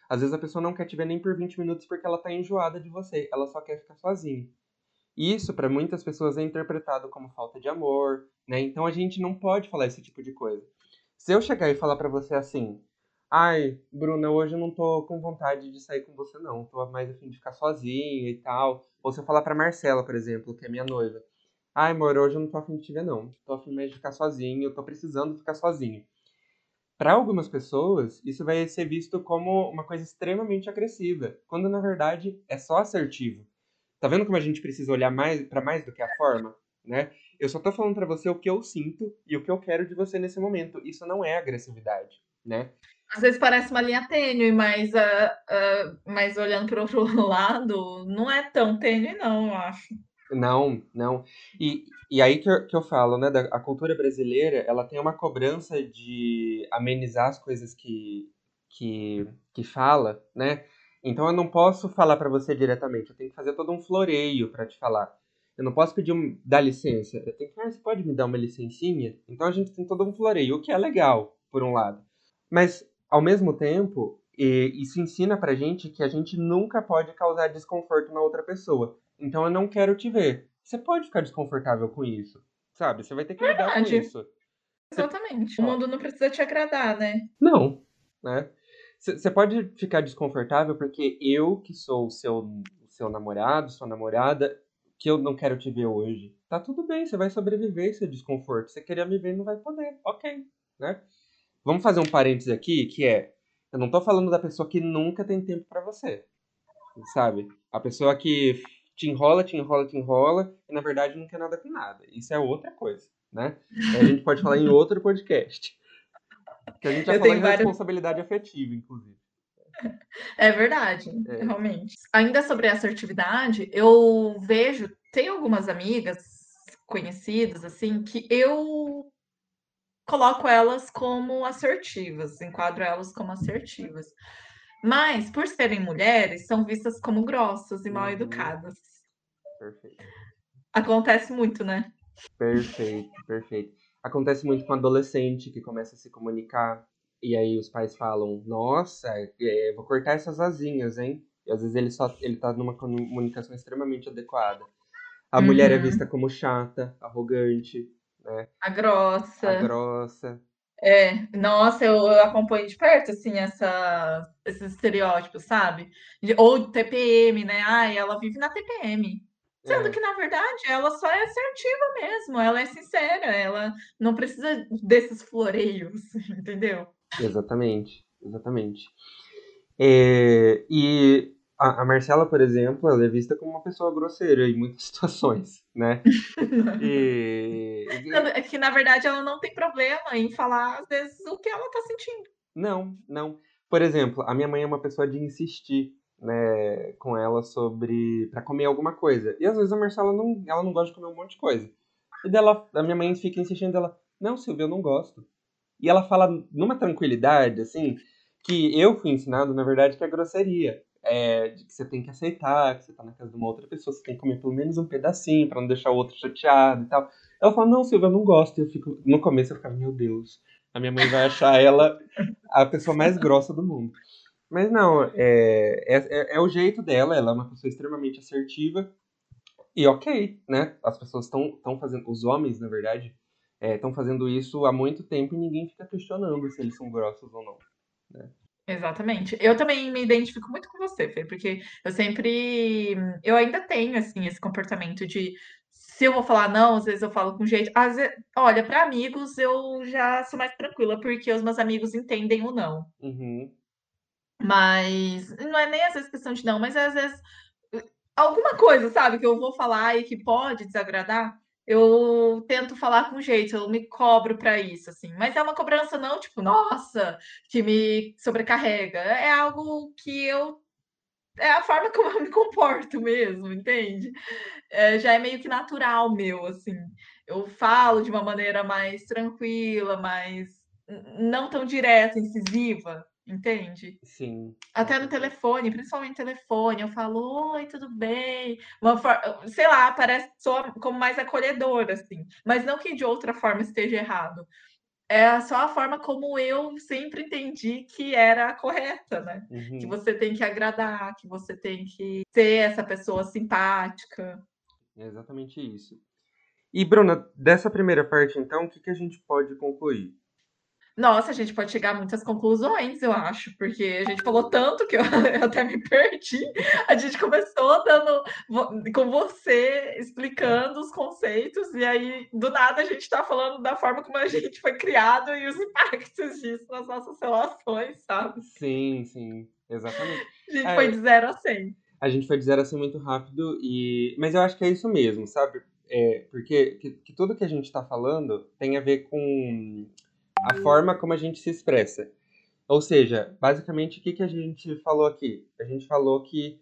Às vezes, a pessoa não quer te ver nem por 20 minutos porque ela tá enjoada de você. Ela só quer ficar sozinha. E isso, pra muitas pessoas, é interpretado como falta de amor, né? Então, a gente não pode falar esse tipo de coisa. Se eu chegar e falar pra você assim... Ai, Bruna, hoje eu não tô com vontade de sair com você, não. Tô mais afim de ficar sozinha e tal. Ou se eu falar pra Marcela, por exemplo, que é minha noiva. Ai, amor, hoje eu não tô afim de te ver, não. Tô afim mais de ficar sozinha, eu tô precisando ficar sozinha. Pra algumas pessoas, isso vai ser visto como uma coisa extremamente agressiva. Quando, na verdade, é só assertivo. Tá vendo como a gente precisa olhar mais pra mais do que a forma, né? Eu só tô falando pra você o que eu sinto e o que eu quero de você nesse momento. Isso não é agressividade, né? Às vezes parece uma linha tênue, mas olhando para o outro lado, não é tão tênue, não, eu acho. Não. E aí que eu falo, né? A cultura brasileira, ela tem uma cobrança de amenizar as coisas que fala, né? Então eu não posso falar para você diretamente, eu tenho que fazer todo um floreio para te falar. Eu não posso pedir dar licença. Eu tenho que, você pode me dar uma licencinha? Então a gente tem todo um floreio, o que é legal, por um lado. Mas... Ao mesmo tempo, isso ensina pra gente que a gente nunca pode causar desconforto na outra pessoa. Então, eu não quero te ver. Você pode ficar desconfortável com isso, sabe? Você vai ter que lidar com isso. Exatamente. O mundo não precisa te agradar, né? Não, né? Você pode ficar desconfortável porque eu, que sou o seu namorado, sua namorada, que eu não quero te ver hoje. Tá tudo bem, você vai sobreviver esse desconforto. Você queria me ver e não vai poder. Ok, né? Vamos fazer um parênteses aqui, que é... Eu não tô falando da pessoa que nunca tem tempo pra você, sabe? A pessoa que te enrola, e na verdade não quer nada com nada. Isso é outra coisa, né? A gente pode falar em outro podcast. Que a gente já falou em responsabilidade afetiva, inclusive. É verdade, realmente. Ainda sobre a assertividade, eu vejo... Tem algumas amigas conhecidas, assim, que eu... Coloco elas como assertivas, enquadro elas como assertivas. Mas, por serem mulheres, são vistas como grossas e mal educadas. Perfeito. Acontece muito, né? Perfeito. Acontece muito com adolescente que começa a se comunicar. E aí os pais falam, nossa, vou cortar essas asinhas, hein? E às vezes ele tá numa comunicação extremamente adequada. A mulher é vista como chata, arrogante... É. A grossa. É, nossa, eu acompanho de perto, assim, esses estereótipos, sabe? Ou TPM, né? Ela vive na TPM. Sendo que, na verdade, ela só é assertiva mesmo, ela é sincera, ela não precisa desses floreios, entendeu? Exatamente, exatamente. E a Marcela, por exemplo, ela é vista como uma pessoa grosseira em muitas situações, né? É que, na verdade, ela não tem problema em falar, às vezes, o que ela tá sentindo. Não, não. Por exemplo, a minha mãe é uma pessoa de insistir, né, com ela sobre pra comer alguma coisa. E às vezes a Marcela ela não gosta de comer um monte de coisa. E dela, a minha mãe fica insistindo dela, não, Silvia, eu não gosto. E ela fala numa tranquilidade, assim, que eu fui ensinado, na verdade, que é grosseria. De que você tem que aceitar, que você tá na casa de uma outra pessoa, você tem que comer pelo menos um pedacinho pra não deixar o outro chateado e tal. Ela fala, não, Silvia, eu não gosto. E eu fico, no começo eu ficava, meu Deus, a minha mãe vai achar ela a pessoa mais grossa do mundo. Mas não, é o jeito dela, ela é uma pessoa extremamente assertiva e ok, né? As pessoas estão fazendo, os homens, na verdade, estão fazendo isso há muito tempo e ninguém fica questionando se eles são grossos ou não, né? Exatamente. Eu também me identifico muito com você, Fê, porque eu ainda tenho, assim, esse comportamento de, se eu vou falar não, às vezes eu falo com jeito. Às vezes, olha, para amigos eu já sou mais tranquila, porque os meus amigos entendem o não. Uhum. Mas não é nem às vezes questão de não, mas às vezes alguma coisa, sabe, que eu vou falar e que pode desagradar, eu tento falar com jeito, eu me cobro pra isso, assim. Mas é uma cobrança não, tipo, nossa, que me sobrecarrega. É algo que é a forma como eu me comporto mesmo, entende? Já é meio que natural meu, assim. Eu falo de uma maneira mais tranquila, mais não tão direta, incisiva. Entende? Sim. Até no telefone, principalmente no telefone, eu falo, oi, tudo bem? Sei lá, parece só como mais acolhedora, assim. Mas não que de outra forma esteja errado. É só a forma como eu sempre entendi que era a correta, né? Uhum. Que você tem que agradar, que você tem que ser essa pessoa simpática. É exatamente isso. E, Bruna, dessa primeira parte, então, o que a gente pode concluir? Nossa, a gente pode chegar a muitas conclusões, eu acho, porque a gente falou tanto que eu até me perdi. A gente começou com você explicando os conceitos, e aí, do nada, a gente está falando da forma como a gente foi criado e os impactos disso nas nossas relações, sabe? Sim, sim, exatamente. A gente foi de 0 a 100. A gente foi de 0 a 100 muito rápido, mas eu acho que é isso mesmo, sabe? Porque que tudo que a gente está falando tem a ver com a forma como a gente se expressa. Ou seja, basicamente, o que a gente falou aqui? A gente falou que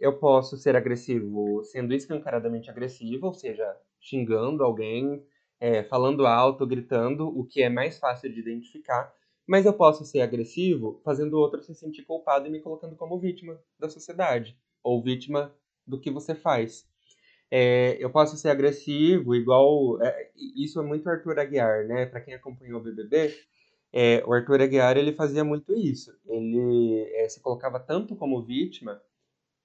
eu posso ser agressivo sendo escancaradamente agressivo, ou seja, xingando alguém, falando alto, gritando, o que é mais fácil de identificar. Mas eu posso ser agressivo fazendo o outro se sentir culpado e me colocando como vítima da sociedade, ou vítima do que você faz. Eu posso ser agressivo, igual... isso é muito Arthur Aguiar, né? Pra quem acompanhou o BBB, o Arthur Aguiar, ele fazia muito isso. Ele se colocava tanto como vítima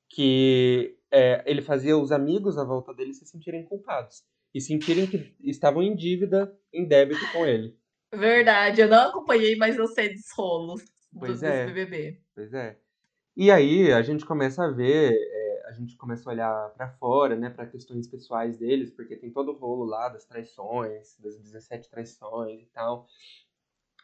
que ele fazia os amigos à volta dele se sentirem culpados. E sentirem que estavam em dívida, em débito com ele. Verdade, eu não acompanhei, mas eu sei dos rolos desse BBB. Pois é. E aí a gente começa a ver... a gente começa a olhar para fora, né, para questões pessoais deles, porque tem todo o rolo lá das traições, das 17 traições e tal.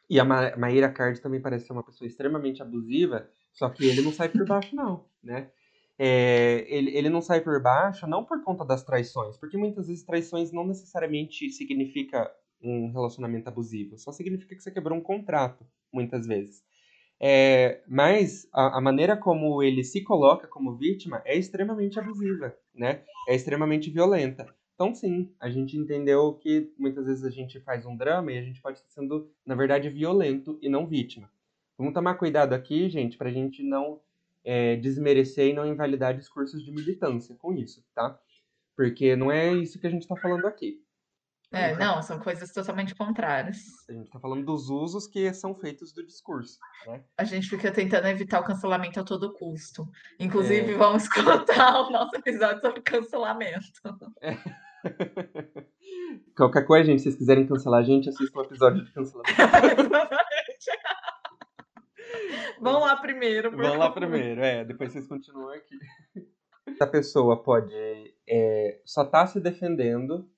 E a Maíra Cardi também parece ser uma pessoa extremamente abusiva, só que ele não sai por baixo, não, né? Ele não sai por baixo não por conta das traições, porque muitas vezes traições não necessariamente significa um relacionamento abusivo, só significa que você quebrou um contrato, muitas vezes. Mas a maneira como ele se coloca como vítima é extremamente abusiva, né? É extremamente violenta. Então, sim, a gente entendeu que muitas vezes a gente faz um drama e a gente pode estar sendo, na verdade, violento e não vítima. Vamos tomar cuidado aqui, gente, pra gente não desmerecer e não invalidar discursos de militância com isso, tá? Porque não é isso que a gente tá falando aqui. Não, são coisas totalmente contrárias. A gente tá falando dos usos que são feitos do discurso, né? A gente fica tentando evitar o cancelamento a todo custo. Inclusive, vamos escutar o nosso episódio sobre cancelamento. Qualquer coisa, gente, se vocês quiserem cancelar a gente, assistam o episódio de cancelamento. Vão lá primeiro. Depois vocês continuam aqui. A pessoa pode só tá se defendendo,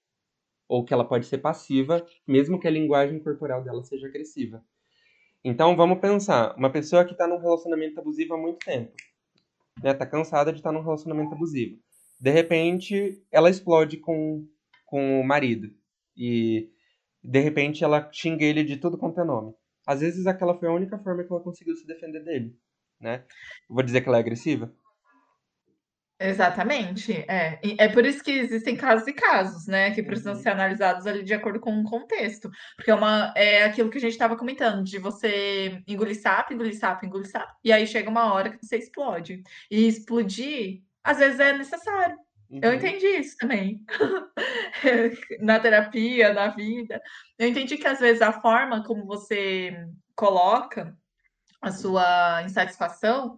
ou que ela pode ser passiva, mesmo que a linguagem corporal dela seja agressiva. Então, vamos pensar, uma pessoa que está num relacionamento abusivo há muito tempo, né, tá cansada de estar num relacionamento abusivo. De repente, ela explode com o marido. E, de repente, ela xinga ele de tudo quanto é nome. Às vezes, aquela foi a única forma que ela conseguiu se defender dele, né? Eu vou dizer que ela é agressiva? Exatamente. É por isso que existem casos e casos, né? Que precisam ser analisados ali de acordo com o contexto. Porque é aquilo que a gente estava comentando, de você engolir sapo. E aí chega uma hora que você explode. E explodir, às vezes, é necessário. Uhum. Eu entendi isso também. Na terapia, na vida. Eu entendi que, às vezes, a forma como você coloca a sua insatisfação,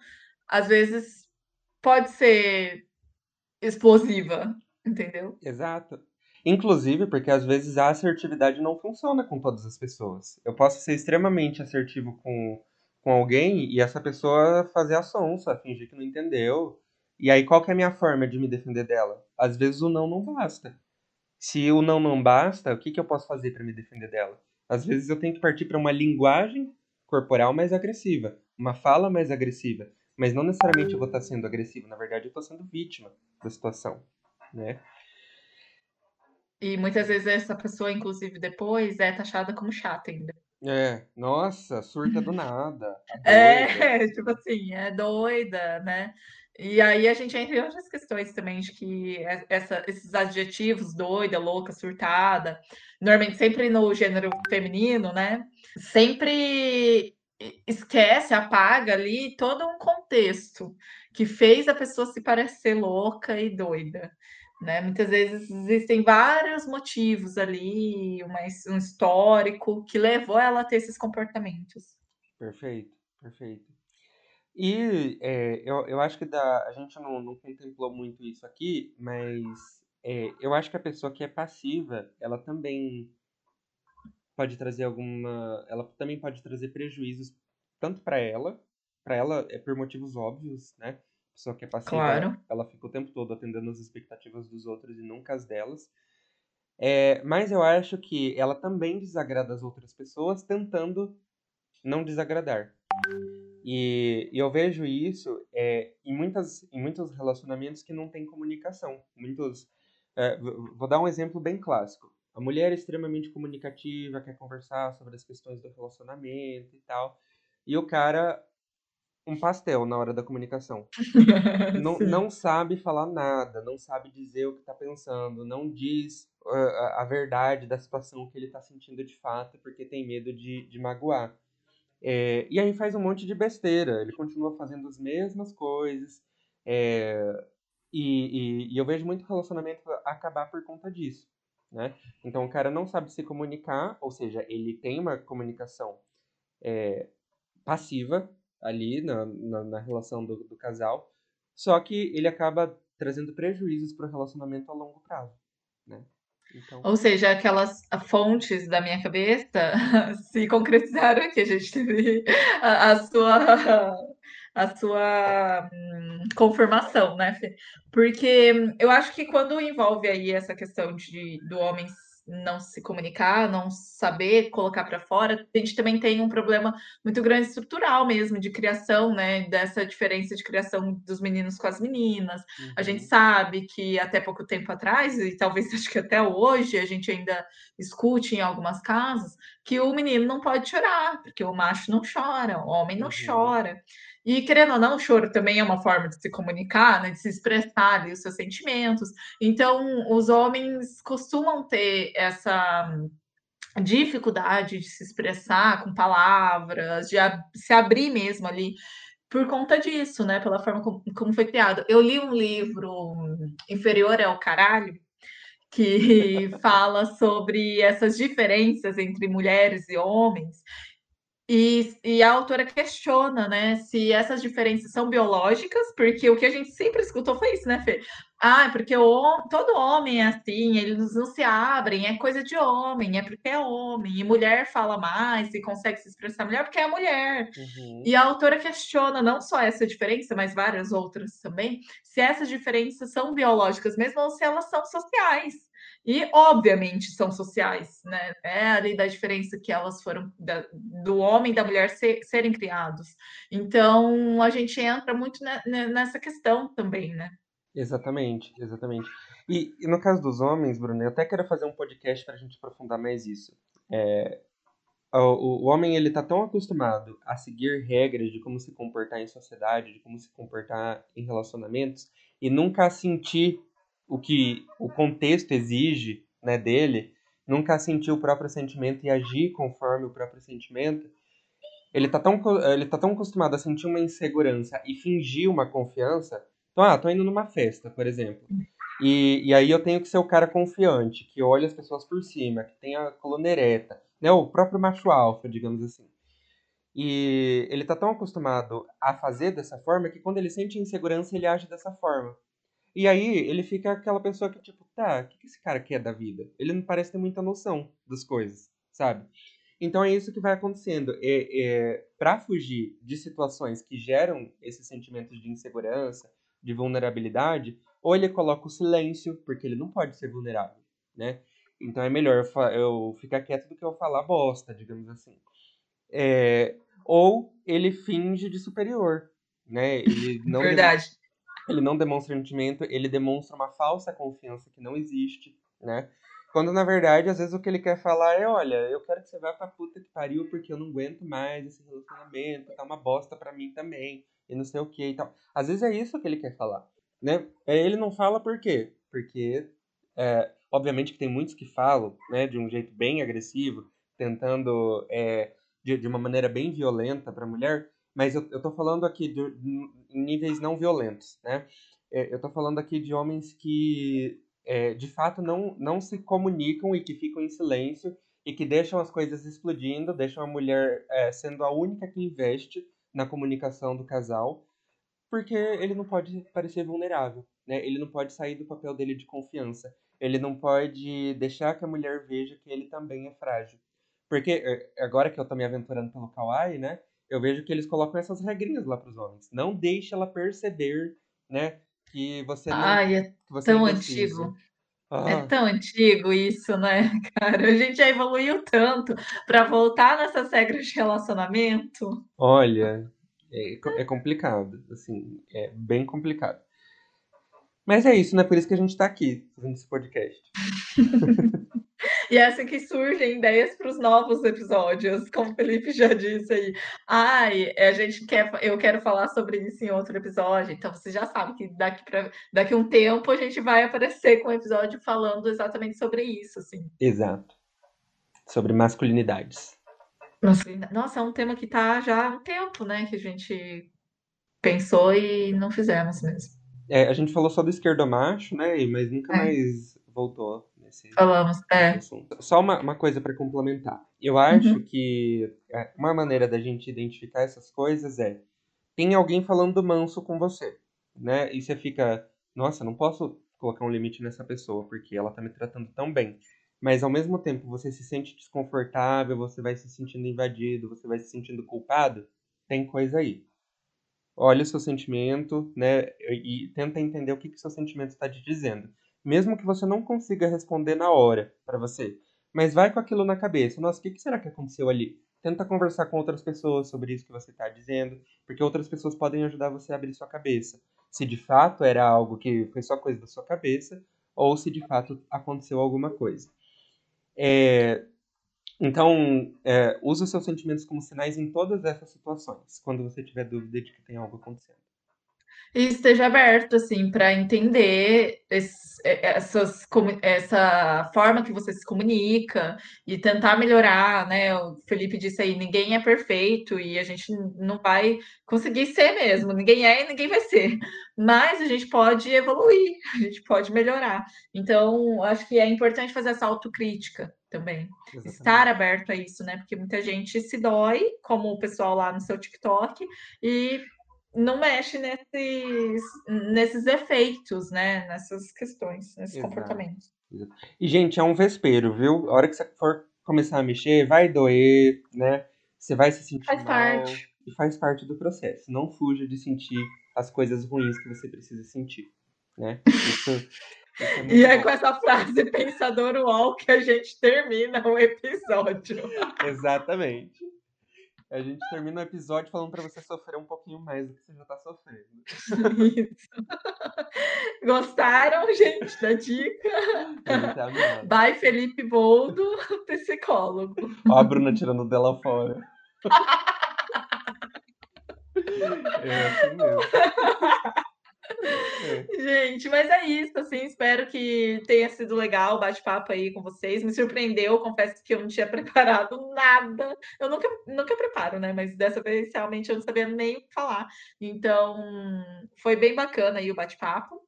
às vezes pode ser explosiva, entendeu? Exato. Inclusive, porque às vezes a assertividade não funciona com todas as pessoas. Eu posso ser extremamente assertivo com alguém e essa pessoa fazer a sonsa, fingir que não entendeu. E aí, qual que é a minha forma de me defender dela? Às vezes o não basta. Se o não basta, o que eu posso fazer para me defender dela? Às vezes eu tenho que partir para uma linguagem corporal mais agressiva, uma fala mais agressiva. Mas não necessariamente eu vou estar sendo agressivo. Na verdade, eu estou sendo vítima da situação, né? E muitas vezes essa pessoa, inclusive, depois é taxada como chata ainda. Nossa, surta do nada. Tipo assim, é doida, né? E aí a gente entra em outras questões também, de que esses adjetivos, doida, louca, surtada, normalmente sempre no gênero feminino, né? Sempre esquece, apaga ali todo um contexto que fez a pessoa se parecer louca e doida, né? Muitas vezes existem vários motivos ali, um histórico que levou ela a ter esses comportamentos. Perfeito. E eu acho que a gente não contemplou muito isso aqui, mas eu acho que a pessoa que é passiva, ela também pode trazer ela também pode trazer prejuízos tanto para ela é por motivos óbvios, né? A pessoa que é passiva, claro, ela fica o tempo todo atendendo as expectativas dos outros e nunca as delas. Mas eu acho que ela também desagrada as outras pessoas tentando não desagradar. E eu vejo isso em muitos relacionamentos que não tem comunicação. Vou dar um exemplo bem clássico. A mulher é extremamente comunicativa, quer conversar sobre as questões do relacionamento e tal. E o cara, um pastel na hora da comunicação. Não sabe falar nada, não sabe dizer o que está pensando, não diz a verdade da situação que ele está sentindo de fato, porque tem medo de magoar. E aí faz um monte de besteira, ele continua fazendo as mesmas coisas. E eu vejo muito relacionamento acabar por conta disso, né? Então o cara não sabe se comunicar, ou seja, ele tem uma comunicação passiva ali na relação do casal, só que ele acaba trazendo prejuízos para o relacionamento a longo prazo, né? Então, ou seja, aquelas fontes da minha cabeça se concretizaram, que a gente teve a sua confirmação, né, Fê? Porque eu acho que quando envolve aí essa questão do homem não se comunicar, não saber colocar para fora, a gente também tem um problema muito grande estrutural mesmo, de criação, né, dessa diferença de criação dos meninos com as meninas. Uhum. A gente sabe que até pouco tempo atrás, e talvez acho que até hoje, a gente ainda escute em algumas casas, que o menino não pode chorar, porque o macho não chora, o homem não chora. E, querendo ou não, o choro também é uma forma de se comunicar, né, de se expressar ali os seus sentimentos. Então, os homens costumam ter essa dificuldade de se expressar com palavras, de se abrir mesmo ali, por conta disso, né, pela forma como foi criado. Eu li um livro, Inferior ao Caralho, que fala sobre essas diferenças entre mulheres e homens. E a autora questiona, né, se essas diferenças são biológicas, porque o que a gente sempre escutou foi isso, né, Fê? Ah, é porque todo homem é assim, eles não se abrem, é coisa de homem, é porque é homem. E mulher fala mais e consegue se expressar melhor porque é mulher. Uhum. E a autora questiona não só essa diferença, mas várias outras também, se essas diferenças são biológicas mesmo ou se elas são sociais. E, obviamente, são sociais, né? É ali da diferença que elas foram, do homem e da mulher serem criados. Então, a gente entra muito nessa questão também, né? Exatamente, exatamente. E no caso dos homens, Bruna, eu até quero fazer um podcast para a gente aprofundar mais isso. O homem, ele tá tão acostumado a seguir regras de como se comportar em sociedade, de como se comportar em relacionamentos, e nunca sentir o que o contexto exige, né, dele, nunca sentir o próprio sentimento e agir conforme o próprio sentimento. Ele tá tão acostumado a sentir uma insegurança e fingir uma confiança. Então, tô indo numa festa, por exemplo. E aí eu tenho que ser o cara confiante, que olha as pessoas por cima, que tem a coluna ereta, né? O próprio macho alfa, digamos assim. E ele tá tão acostumado a fazer dessa forma que quando ele sente insegurança, ele age dessa forma. E aí ele fica aquela pessoa que, tipo, o que esse cara quer da vida? Ele não parece ter muita noção das coisas, sabe? Então é isso que vai acontecendo. Pra fugir de situações que geram esses sentimentos de insegurança, de vulnerabilidade, ou ele coloca o silêncio, porque ele não pode ser vulnerável, né? Então é melhor eu ficar quieto do que eu falar bosta, digamos assim. Ou ele finge de superior, né? Verdade. Ele não demonstra sentimento, ele demonstra uma falsa confiança que não existe, né? Quando, na verdade, às vezes o que ele quer falar é, olha, eu quero que você vá pra puta que pariu, porque eu não aguento mais esse relacionamento, tá uma bosta pra mim também, e não sei o que e tal. Às vezes é isso que ele quer falar, né? Ele não fala por quê? Porque, obviamente que tem muitos que falam, né, de um jeito bem agressivo, tentando, de uma maneira bem violenta pra mulher, mas eu tô falando aqui em níveis não violentos, né? Eu tô falando aqui de homens que, de fato, não se comunicam e que ficam em silêncio e que deixam as coisas explodindo, deixam a mulher sendo a única que investe na comunicação do casal, porque ele não pode parecer vulnerável, né? Ele não pode sair do papel dele de confiança, ele não pode deixar que a mulher veja que ele também é frágil. Porque agora que eu tô me aventurando pelo kawaii, né, eu vejo que eles colocam essas regrinhas lá pros homens. Não deixe ela perceber, né, que você não... Ai, é tão antigo. É tão antigo isso, né, cara? A gente já evoluiu tanto para voltar nessas regras de relacionamento. Olha, é complicado, assim, é bem complicado. Mas é isso, né? Por isso que a gente tá aqui, fazendo esse podcast. E é assim que surgem ideias para os novos episódios, como o Felipe já disse aí. Eu quero falar sobre isso em outro episódio, então você já sabe que daqui um tempo a gente vai aparecer com um episódio falando exatamente sobre isso, assim. Exato. Sobre masculinidades. Nossa, é um tema que tá já há um tempo, né, que a gente pensou e não fizemos mesmo. A gente falou só do esquerdo macho, né, mas nunca mais voltou. Falamos, Só uma coisa para complementar. Eu acho que uma maneira da gente identificar essas coisas é: tem alguém falando manso com você, né? E você fica, nossa, não posso colocar um limite nessa pessoa, porque ela tá me tratando tão bem. Mas ao mesmo tempo você se sente desconfortável, você vai se sentindo invadido, você vai se sentindo culpado. Tem coisa aí. Olha o seu sentimento, né? E tenta entender o que seu sentimento está te dizendo. Mesmo que você não consiga responder na hora para você. Mas vai com aquilo na cabeça. Nossa, o que será que aconteceu ali? Tenta conversar com outras pessoas sobre isso que você está dizendo. Porque outras pessoas podem ajudar você a abrir sua cabeça. Se de fato era algo que foi só coisa da sua cabeça. Ou se de fato aconteceu alguma coisa. Então, use os seus sentimentos como sinais em todas essas situações. Quando você tiver dúvida de que tem algo acontecendo. E esteja aberto, assim, para entender essa forma que você se comunica e tentar melhorar, né? O Felipe disse aí, ninguém é perfeito e a gente não vai conseguir ser mesmo. Ninguém é e ninguém vai ser. Mas a gente pode evoluir, a gente pode melhorar. Então, acho que é importante fazer essa autocrítica também. Exatamente. Estar aberto a isso, né? Porque muita gente se dói, como o pessoal lá no seu TikTok, e... não mexe nesses efeitos, né? Nessas questões, nesses Exato. Comportamentos. Exato. E, gente, é um vespeiro, viu? A hora que você for começar a mexer, vai doer, né? Você vai se sentir faz mal. Parte. E faz parte do processo. Não fuja de sentir as coisas ruins que você precisa sentir, né? Isso é muito bom. É com essa frase pensador UOL que a gente termina o episódio. Exatamente. A gente termina o episódio falando para você sofrer um pouquinho mais do que você já está sofrendo. Isso. Gostaram, gente, da dica? Vai, Felipe Boldo, psicólogo. Ó a Bruna tirando dela fora. É assim mesmo. É. Gente, mas é isso, assim, espero que tenha sido legal o bate-papo aí com vocês, me surpreendeu, confesso que eu não tinha preparado nada, eu nunca preparo, né, mas dessa vez realmente eu não sabia nem falar, então foi bem bacana aí o bate-papo,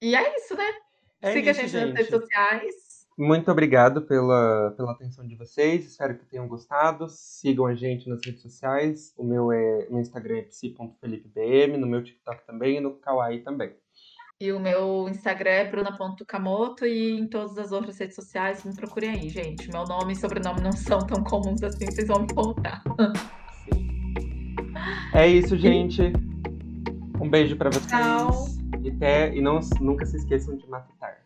e é isso, né, siga a gente nas redes sociais. Muito obrigado pela atenção de vocês, espero que tenham gostado, sigam a gente nas redes sociais, meu Instagram é psi.felipebm, no meu TikTok também e no Kawaii também. E o meu Instagram é bruna.camoto e em todas as outras redes sociais, me procurem aí, gente, meu nome e sobrenome não são tão comuns assim, vocês vão me encontrar. Sim. É isso, gente, um beijo pra vocês. Tchau. E nunca se esqueçam de matutar.